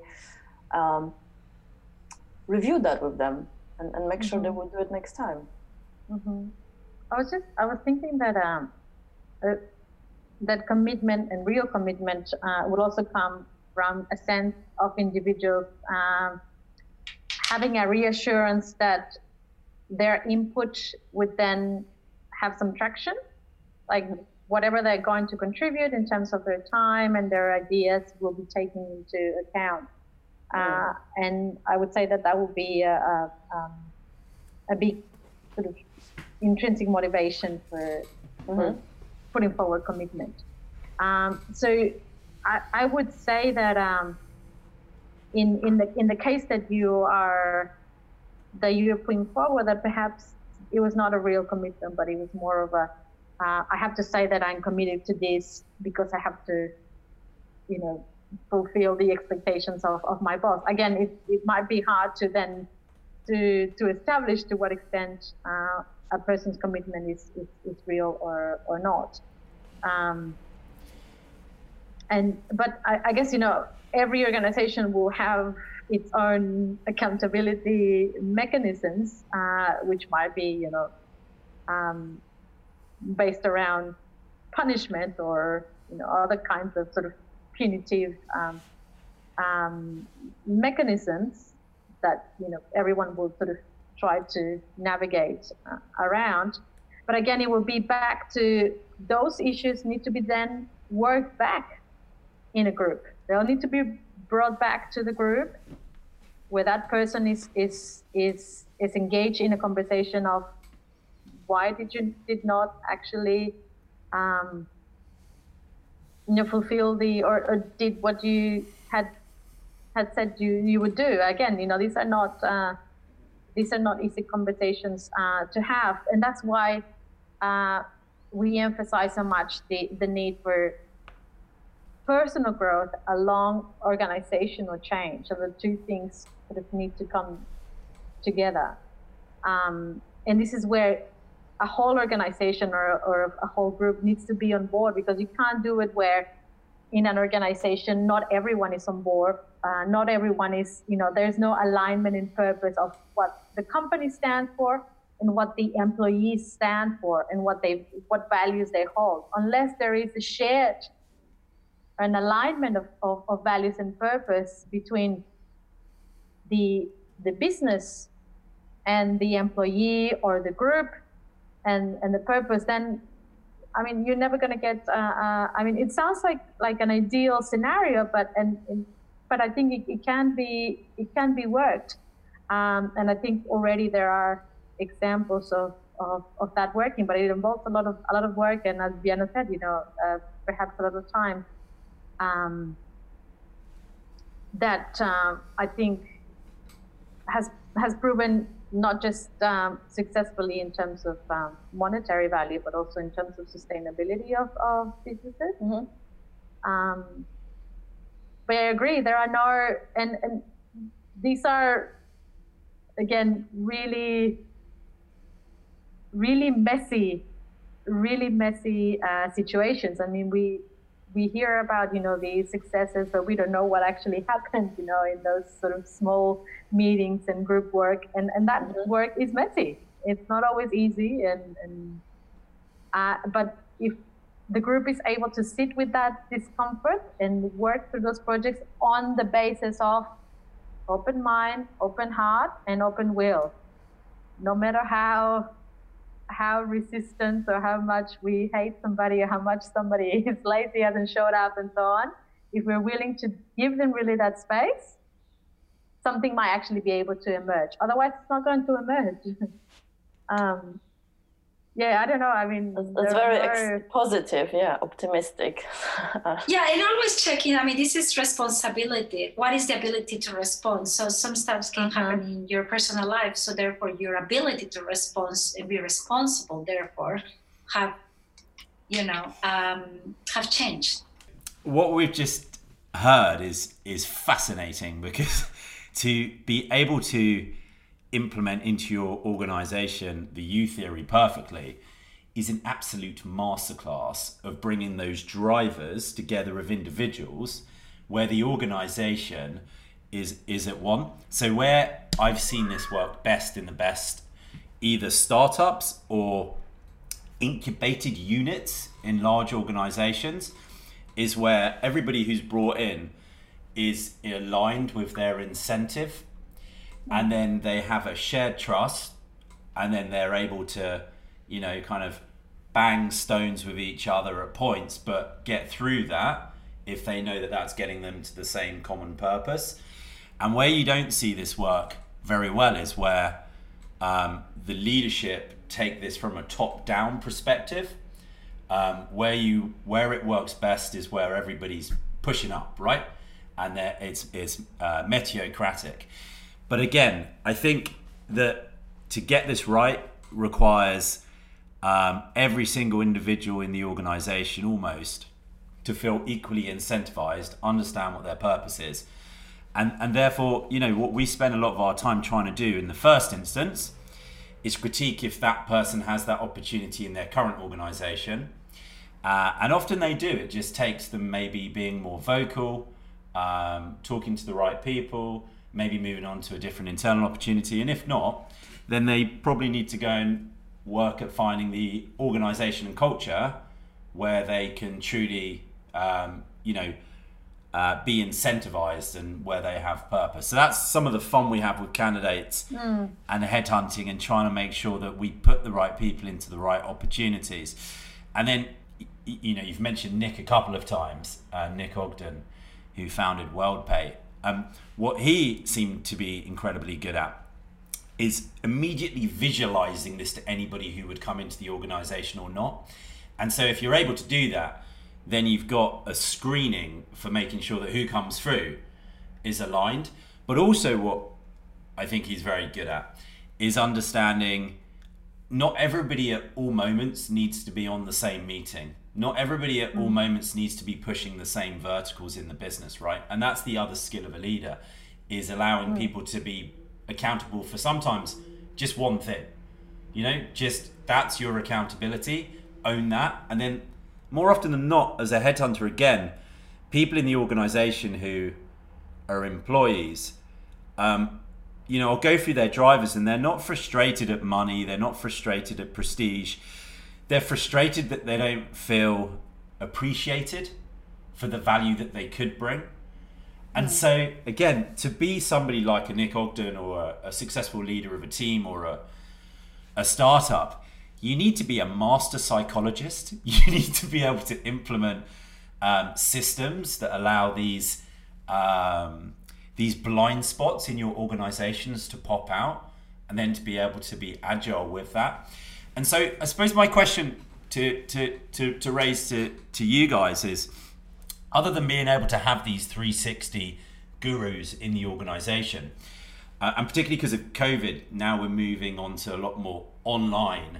review that with them and make sure they will do it next time? I was thinking that that commitment and real commitment will also come from a sense of individuals having a reassurance that their input would then have some traction, like whatever they're going to contribute in terms of their time and their ideas will be taken into account. And I would say that would be a big sort of intrinsic motivation for putting forward commitment. So I would say that in the case that you're putting forward, that perhaps it was not a real commitment, but it was more of a I have to say that I'm committed to this because I have to, fulfill the expectations of my boss. Again, it might be hard to then to establish to what extent a person's commitment is real or not. But I guess, every organization will have its own accountability mechanisms, which might be, based around punishment or, other kinds of sort of punitive mechanisms that, everyone will sort of try to navigate around. But again, it will be back to those issues need to be then worked back in a group. They'll need to be brought back to the group where that person is engaged in a conversation of why did not actually fulfill the or did what you had said you would do. Again, these are not easy conversations to have, and that's why we emphasize so much the need for personal growth along organizational change. So the two things sort of need to come together, and this is where a whole organization or a whole group needs to be on board, because you can't do it where in an organization not everyone is on board, not everyone is, there's no alignment in purpose of what the company stands for and what the employees stand for and what values they hold. Unless there is a shared, an alignment of values and purpose between the business and the employee or the group, and the purpose, then, you're never going to get, it sounds like an ideal scenario, but I think it can be worked. And I think already there are examples of that working, but it involves a lot of work. And as Viviana said, perhaps a lot of time, I think has proven not just successfully in terms of monetary value, but also in terms of sustainability of businesses. But I agree, there are no, and these are, again, really, really messy situations. We hear about, the successes, but we don't know what actually happened, in those sort of small meetings and group work. And that work is messy. It's not always easy. But if the group is able to sit with that discomfort and work through those projects on the basis of open mind, open heart, and open will, no matter how how resistant or how much we hate somebody or how much somebody is lazy, hasn't showed up and so on, if we're willing to give them really that space, something might actually be able to emerge. Otherwise, it's not going to emerge. Yeah, I don't know. I mean, it's very positive, yeah, optimistic. Yeah, and always checking. I mean, this is responsibility. What is the ability to respond? So some stuff can happen in your personal life. So therefore, your ability to respond and be responsible, therefore, have, you know, have changed. What we've just heard is fascinating, because to be able to implement into your organization the U theory perfectly is an absolute masterclass of bringing those drivers together of individuals where the organization is at one. So where I've seen this work best in the best either startups or incubated units in large organizations is where everybody who's brought in is aligned with their incentive, and then they have a shared trust, and then they're able to, you know, kind of bang stones with each other at points, but get through that if they know that that's getting them to the same common purpose. And where you don't see this work very well is where the leadership take this from a top-down perspective. Where it works best is where everybody's pushing up, right? And it's meritocratic. But again, I think that to get this right requires every single individual in the organization almost to feel equally incentivized, understand what their purpose is. And therefore, you know, what we spend a lot of our time trying to do in the first instance is critique if that person has that opportunity in their current organization. And often they do. It just takes them maybe being more vocal, talking to the right people, maybe moving on to a different internal opportunity. And if not, then they probably need to go and work at finding the organization and culture where they can truly, be incentivized and where they have purpose. So that's some of the fun we have with candidates and headhunting and trying to make sure that we put the right people into the right opportunities. And then, you know, you've mentioned Nick a couple of times, Nick Ogden, who founded WorldPay. What he seemed to be incredibly good at is immediately visualizing this to anybody who would come into the organization or not. And so if you're able to do that, then you've got a screening for making sure that who comes through is aligned. But also what I think he's very good at is understanding not everybody at all moments needs to be on the same meeting. Not everybody at all moments needs to be pushing the same verticals in the business, right? And that's the other skill of a leader, is allowing people to be accountable for sometimes just one thing. You know, just that's your accountability, own that. And then more often than not, as a headhunter again, people in the organization who are employees, you know, I'll go through their drivers and they're not frustrated at money, they're not frustrated at prestige, they're frustrated that they don't feel appreciated for the value that they could bring. And so again, to be somebody like a Nick Ogden or a successful leader of a team or a startup, you need to be a master psychologist. You need to be able to implement systems that allow these blind spots in your organizations to pop out, and then to be able to be agile with that. And so I suppose my question to raise to you guys is, other than being able to have these 360 gurus in the organization, and particularly because of COVID, now we're moving on to a lot more online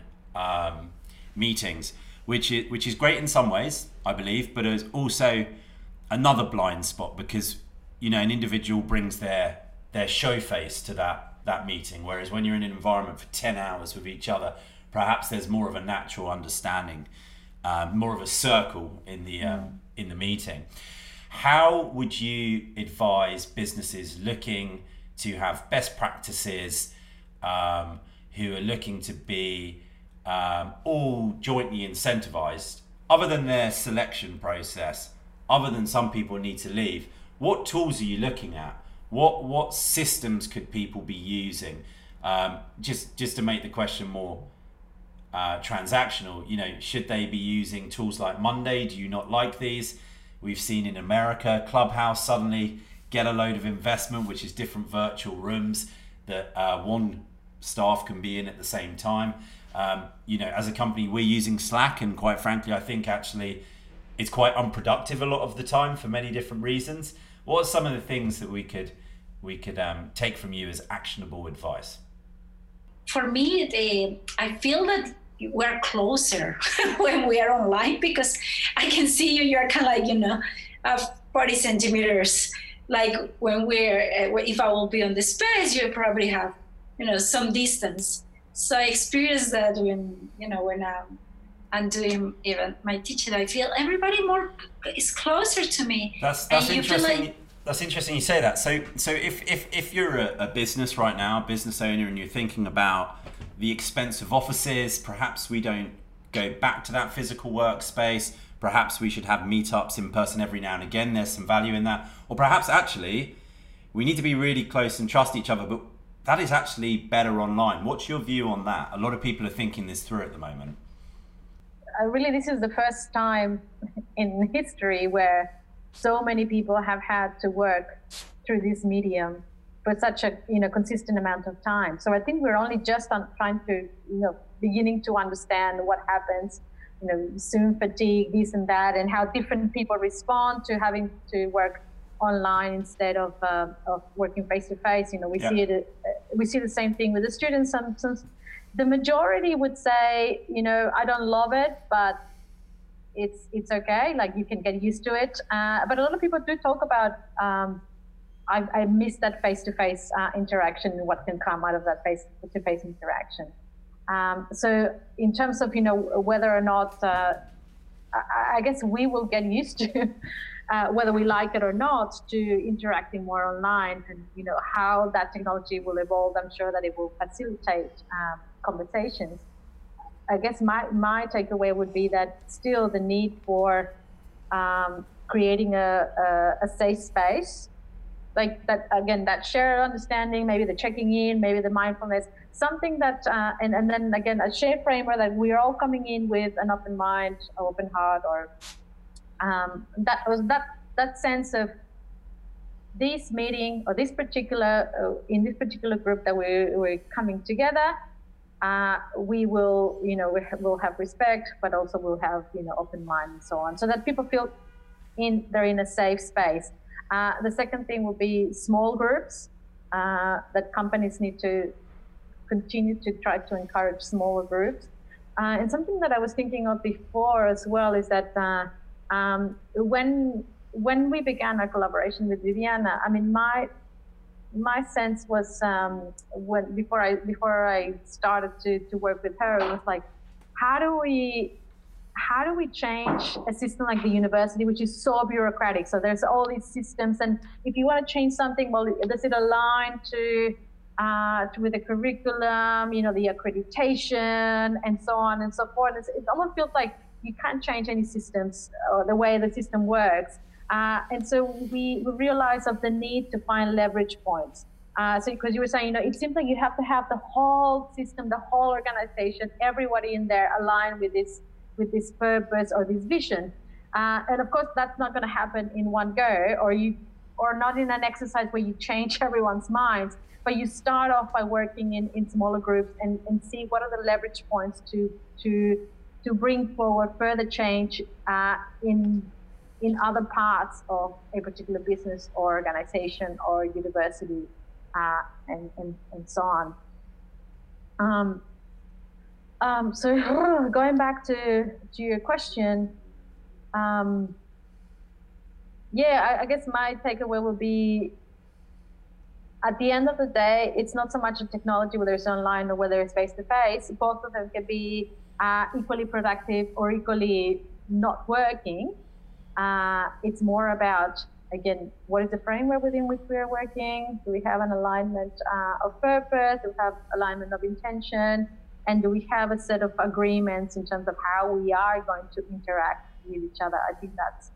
meetings, which is great in some ways, I believe, but is also another blind spot, because, you know, an individual brings their show face to that meeting, whereas when you're in an environment for 10 hours with each other, perhaps there's more of a natural understanding, more of a circle in the meeting. How would you advise businesses looking to have best practices, who are looking to be all jointly incentivized, other than their selection process, other than some people need to leave? What tools are you looking at? What systems could people be using? Just to make the question more transactional. You know, should they be using tools like Monday? Do you not like these? We've seen in America, Clubhouse suddenly get a load of investment, which is different virtual rooms that one staff can be in at the same time. You know, as a company, we're using Slack, and quite frankly, I think actually it's quite unproductive a lot of the time for many different reasons. What are some of the things that we could take from you as actionable advice? For me, I feel that we're closer when we are online, because I can see you. You're kind of like, 40 centimeters. Like when if I will be on the space, you probably have, some distance. So I experienced that when I'm doing even my teaching, I feel everybody more is closer to me. That's interesting. That's interesting you say that. So if you're a business right now, business owner, and you're thinking about the expense of offices, perhaps we don't go back to that physical workspace. Perhaps we should have meetups in person every now and again. There's some value in that. Or perhaps actually we need to be really close and trust each other, but that is actually better online. What's your view on that? A lot of people are thinking this through at the moment. Really, this is the first time in history where so many people have had to work through this medium for such a consistent amount of time. So I think we're only just trying to beginning to understand what happens, Zoom fatigue, this and that, and how different people respond to having to work online instead of working face to face. We see the same thing with the students. Some the majority would say, I don't love it, but it's okay. Like, you can get used to it. But a lot of people do talk about, I miss that face-to-face interaction and what can come out of that face-to-face interaction. So in terms of, whether or not, I guess we will get used to whether we like it or not, to interacting more online, and how that technology will evolve. I'm sure that it will facilitate conversations. I guess my takeaway would be that still the need for creating a safe space, like that again, that shared understanding, maybe the checking in, maybe the mindfulness, something that, and then again a shared framework that we're all coming in with an open mind, open heart, or. That sense of this meeting or this particular in this particular group that we're coming together, we will we'll have respect, but also we'll have open mind and so on, so that people feel they're in a safe space. The second thing will be small groups, that companies need to continue to try to encourage smaller groups. And something that I was thinking of before as well is that. When we began our collaboration with Viviana, I mean, my sense was before I started to work with her, it was like, how do we change a system like the university, which is so bureaucratic? So there's all these systems, and if you want to change something, well, does it align to with the curriculum, the accreditation, and so on and so forth? It almost feels like you can't change any systems or the way the system works. And so we realized of the need to find leverage points. So because you were saying, it seems like you have to have the whole system, the whole organization, everybody in there aligned with this purpose or this vision. And of course, that's not going to happen in one go, or not in an exercise where you change everyone's minds, but you start off by working in smaller groups and see what are the leverage points to bring forward further change in other parts of a particular business or organization or university, and so on. So going back to your question, I guess my takeaway will be, at the end of the day, it's not so much the technology, whether it's online or whether it's face-to-face, both of them can be equally productive or equally not working. It's more about, again, what is the framework within which we are working? Do we have an alignment of purpose? Do we have alignment of intention? And do we have a set of agreements in terms of how we are going to interact with each other? I think that's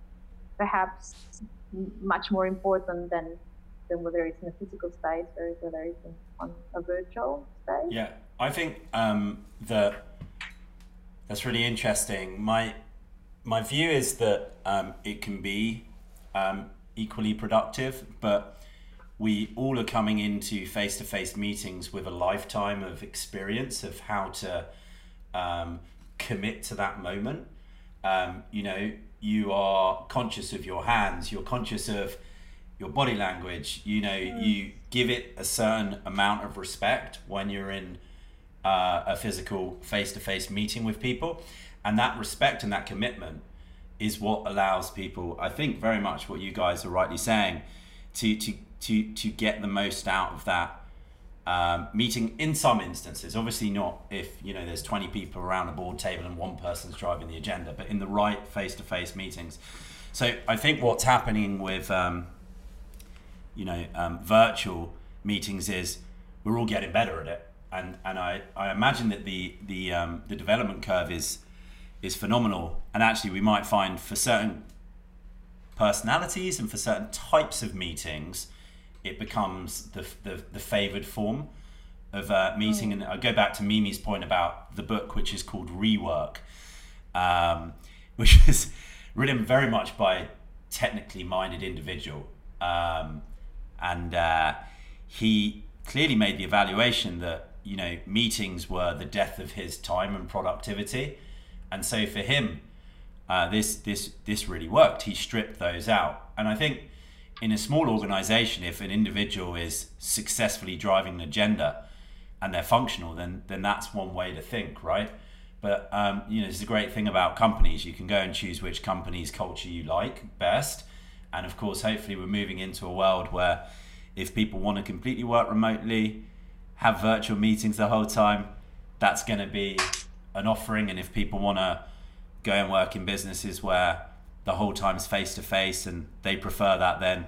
perhaps much more important than whether it's in a physical space or whether it's on a virtual space. Yeah, I think That's really interesting. My view is that it can be equally productive, but we all are coming into face-to-face meetings with a lifetime of experience of how to commit to that moment. You know, you are conscious of your hands, you're conscious of your body language, you know, you give it a certain amount of respect when you're in a physical face-to-face meeting with people. And that respect and that commitment is what allows people, I think very much what you guys are rightly saying, to get the most out of that meeting in some instances. Obviously not if, you know, there's 20 people around a board table and one person's driving the agenda, but in the right face-to-face meetings. So I think what's happening with, virtual meetings is we're all getting better at it. And I imagine that the development curve is phenomenal. And actually we might find for certain personalities and for certain types of meetings, it becomes the favoured form of meeting. Mm. And I go back to Mimi's point about the book, which is called Rework, which is written very much by a technically minded individual. He clearly made the evaluation that, you know, meetings were the death of his time and productivity. And so for him, this really worked. He stripped those out. And I think in a small organization, if an individual is successfully driving an agenda and they're functional, then that's one way to think, right? But, it's the great thing about companies. You can go and choose which company's culture you like best. And of course, hopefully we're moving into a world where if people want to completely work remotely, have virtual meetings the whole time, that's going to be an offering. And if people want to go and work in businesses where the whole time's face to face and they prefer that, then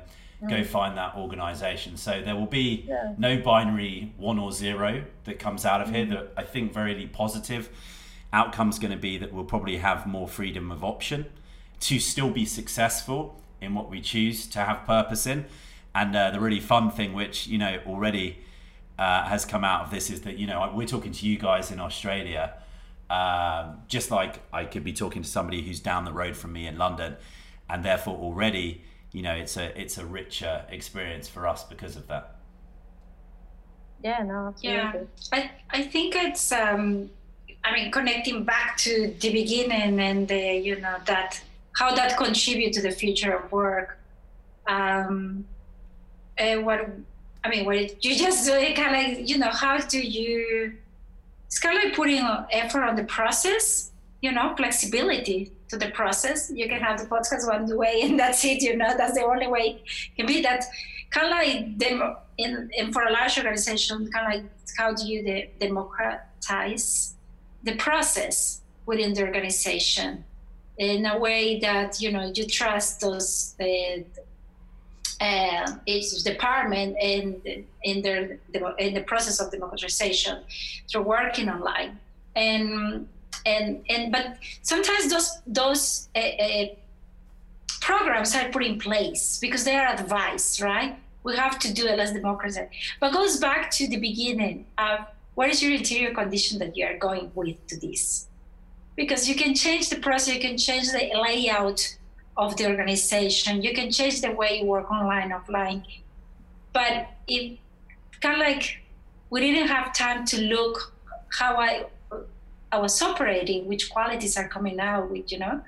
go find that organization. So there will be no binary one or zero that comes out of here. That I think very positive outcome's going to be that we'll probably have more freedom of option to still be successful in what we choose to have purpose in. And the really fun thing, which, you know, already has come out of this, is that, you know, we're talking to you guys in Australia, just like I could be talking to somebody who's down the road from me in London, and therefore already, you know, it's a richer experience for us because of that. Yeah, no, absolutely. Yeah, I think it's, connecting back to the beginning and the, you know, that how that contributes to the future of work. You just do it, kind of like, you know, how do you, it's kind of like putting effort on the process, you know, flexibility to the process. You can have the podcast one way and that's it, you know, that's the only way it can be. That kind of like demo in for a large organization, kind of like how do you democratize the process within the organization in a way that, you know, you trust those each department in the process of democratization through working online, and but sometimes those programs are put in place because they are advice, right? We have to do it as democracy. But it goes back to the beginning of what is your interior condition that you are going with to this, because you can change the process, you can change the layout of the organization, you can change the way you work online, offline, but it kind of like we didn't have time to look how I was operating, which qualities are coming out with, you know,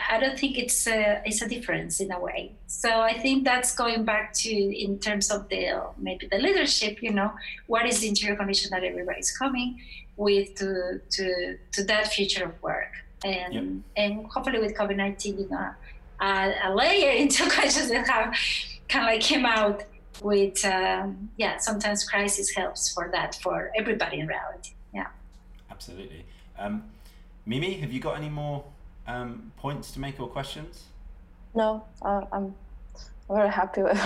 I don't think it's a difference in a way. So I think that's going back to, in terms of maybe the leadership, you know, what is the interior condition that everybody's coming with to that future of work, and hopefully with COVID-19, you know, a layer into questions that have kind of like came out with sometimes crisis helps for that, for everybody in reality. Yeah, absolutely. Mimi, have you got any more points to make or questions? No, I'm very happy with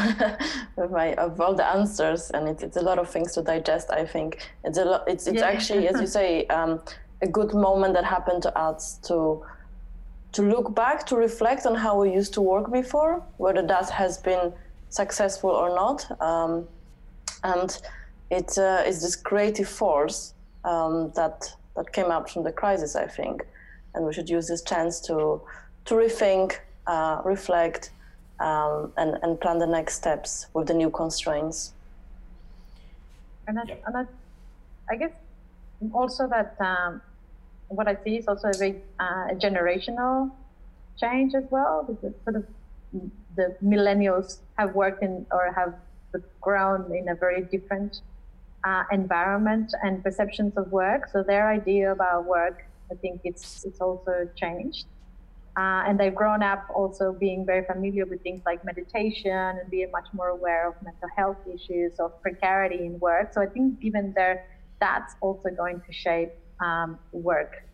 my all the answers, and it's a lot of things to digest. I think it's a lot. It's actually, as you say, a good moment that happened to us to look back, to reflect on how we used to work before, whether that has been successful or not, and it's this creative force that came up from the crisis, I think, and we should use this chance to rethink, reflect, and plan the next steps with the new constraints. And I guess also that what I see is also a big generational change as well, because sort of the millennials have worked in or have grown in a very different environment and perceptions of work. So their idea about work, I think it's also changed. And they've grown up also being very familiar with things like meditation and being much more aware of mental health issues, of precarity in work. So I think even there, that's also going to shape work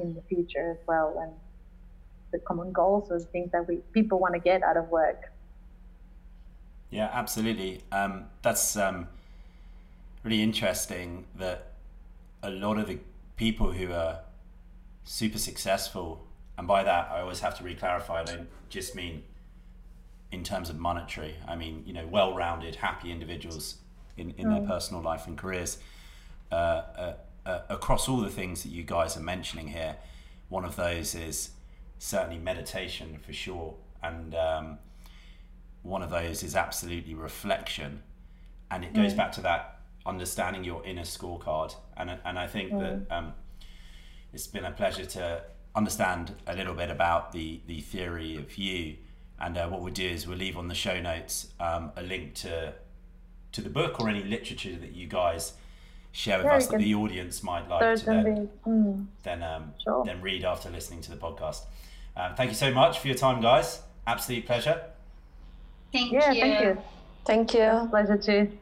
in the future as well, and the common goals or things that people want to get out of work. Yeah, absolutely. That's really interesting that a lot of the people who are super successful, and by that I always have to reclarify, I don't just mean in terms of monetary. I mean, you know, well-rounded, happy individuals in their personal life and careers across all the things that you guys are mentioning here. One of those is certainly meditation for sure, and one of those is absolutely reflection, and it goes back to that understanding your inner scorecard. And I think that it's been a pleasure to understand a little bit about the theory of you. And what we'll do is we'll leave on the show notes a link to the book or any literature that you guys share with us that the audience might like to then read after listening to the podcast. Thank you so much for your time, guys. Absolute pleasure. Thank you. Thank you. Pleasure too.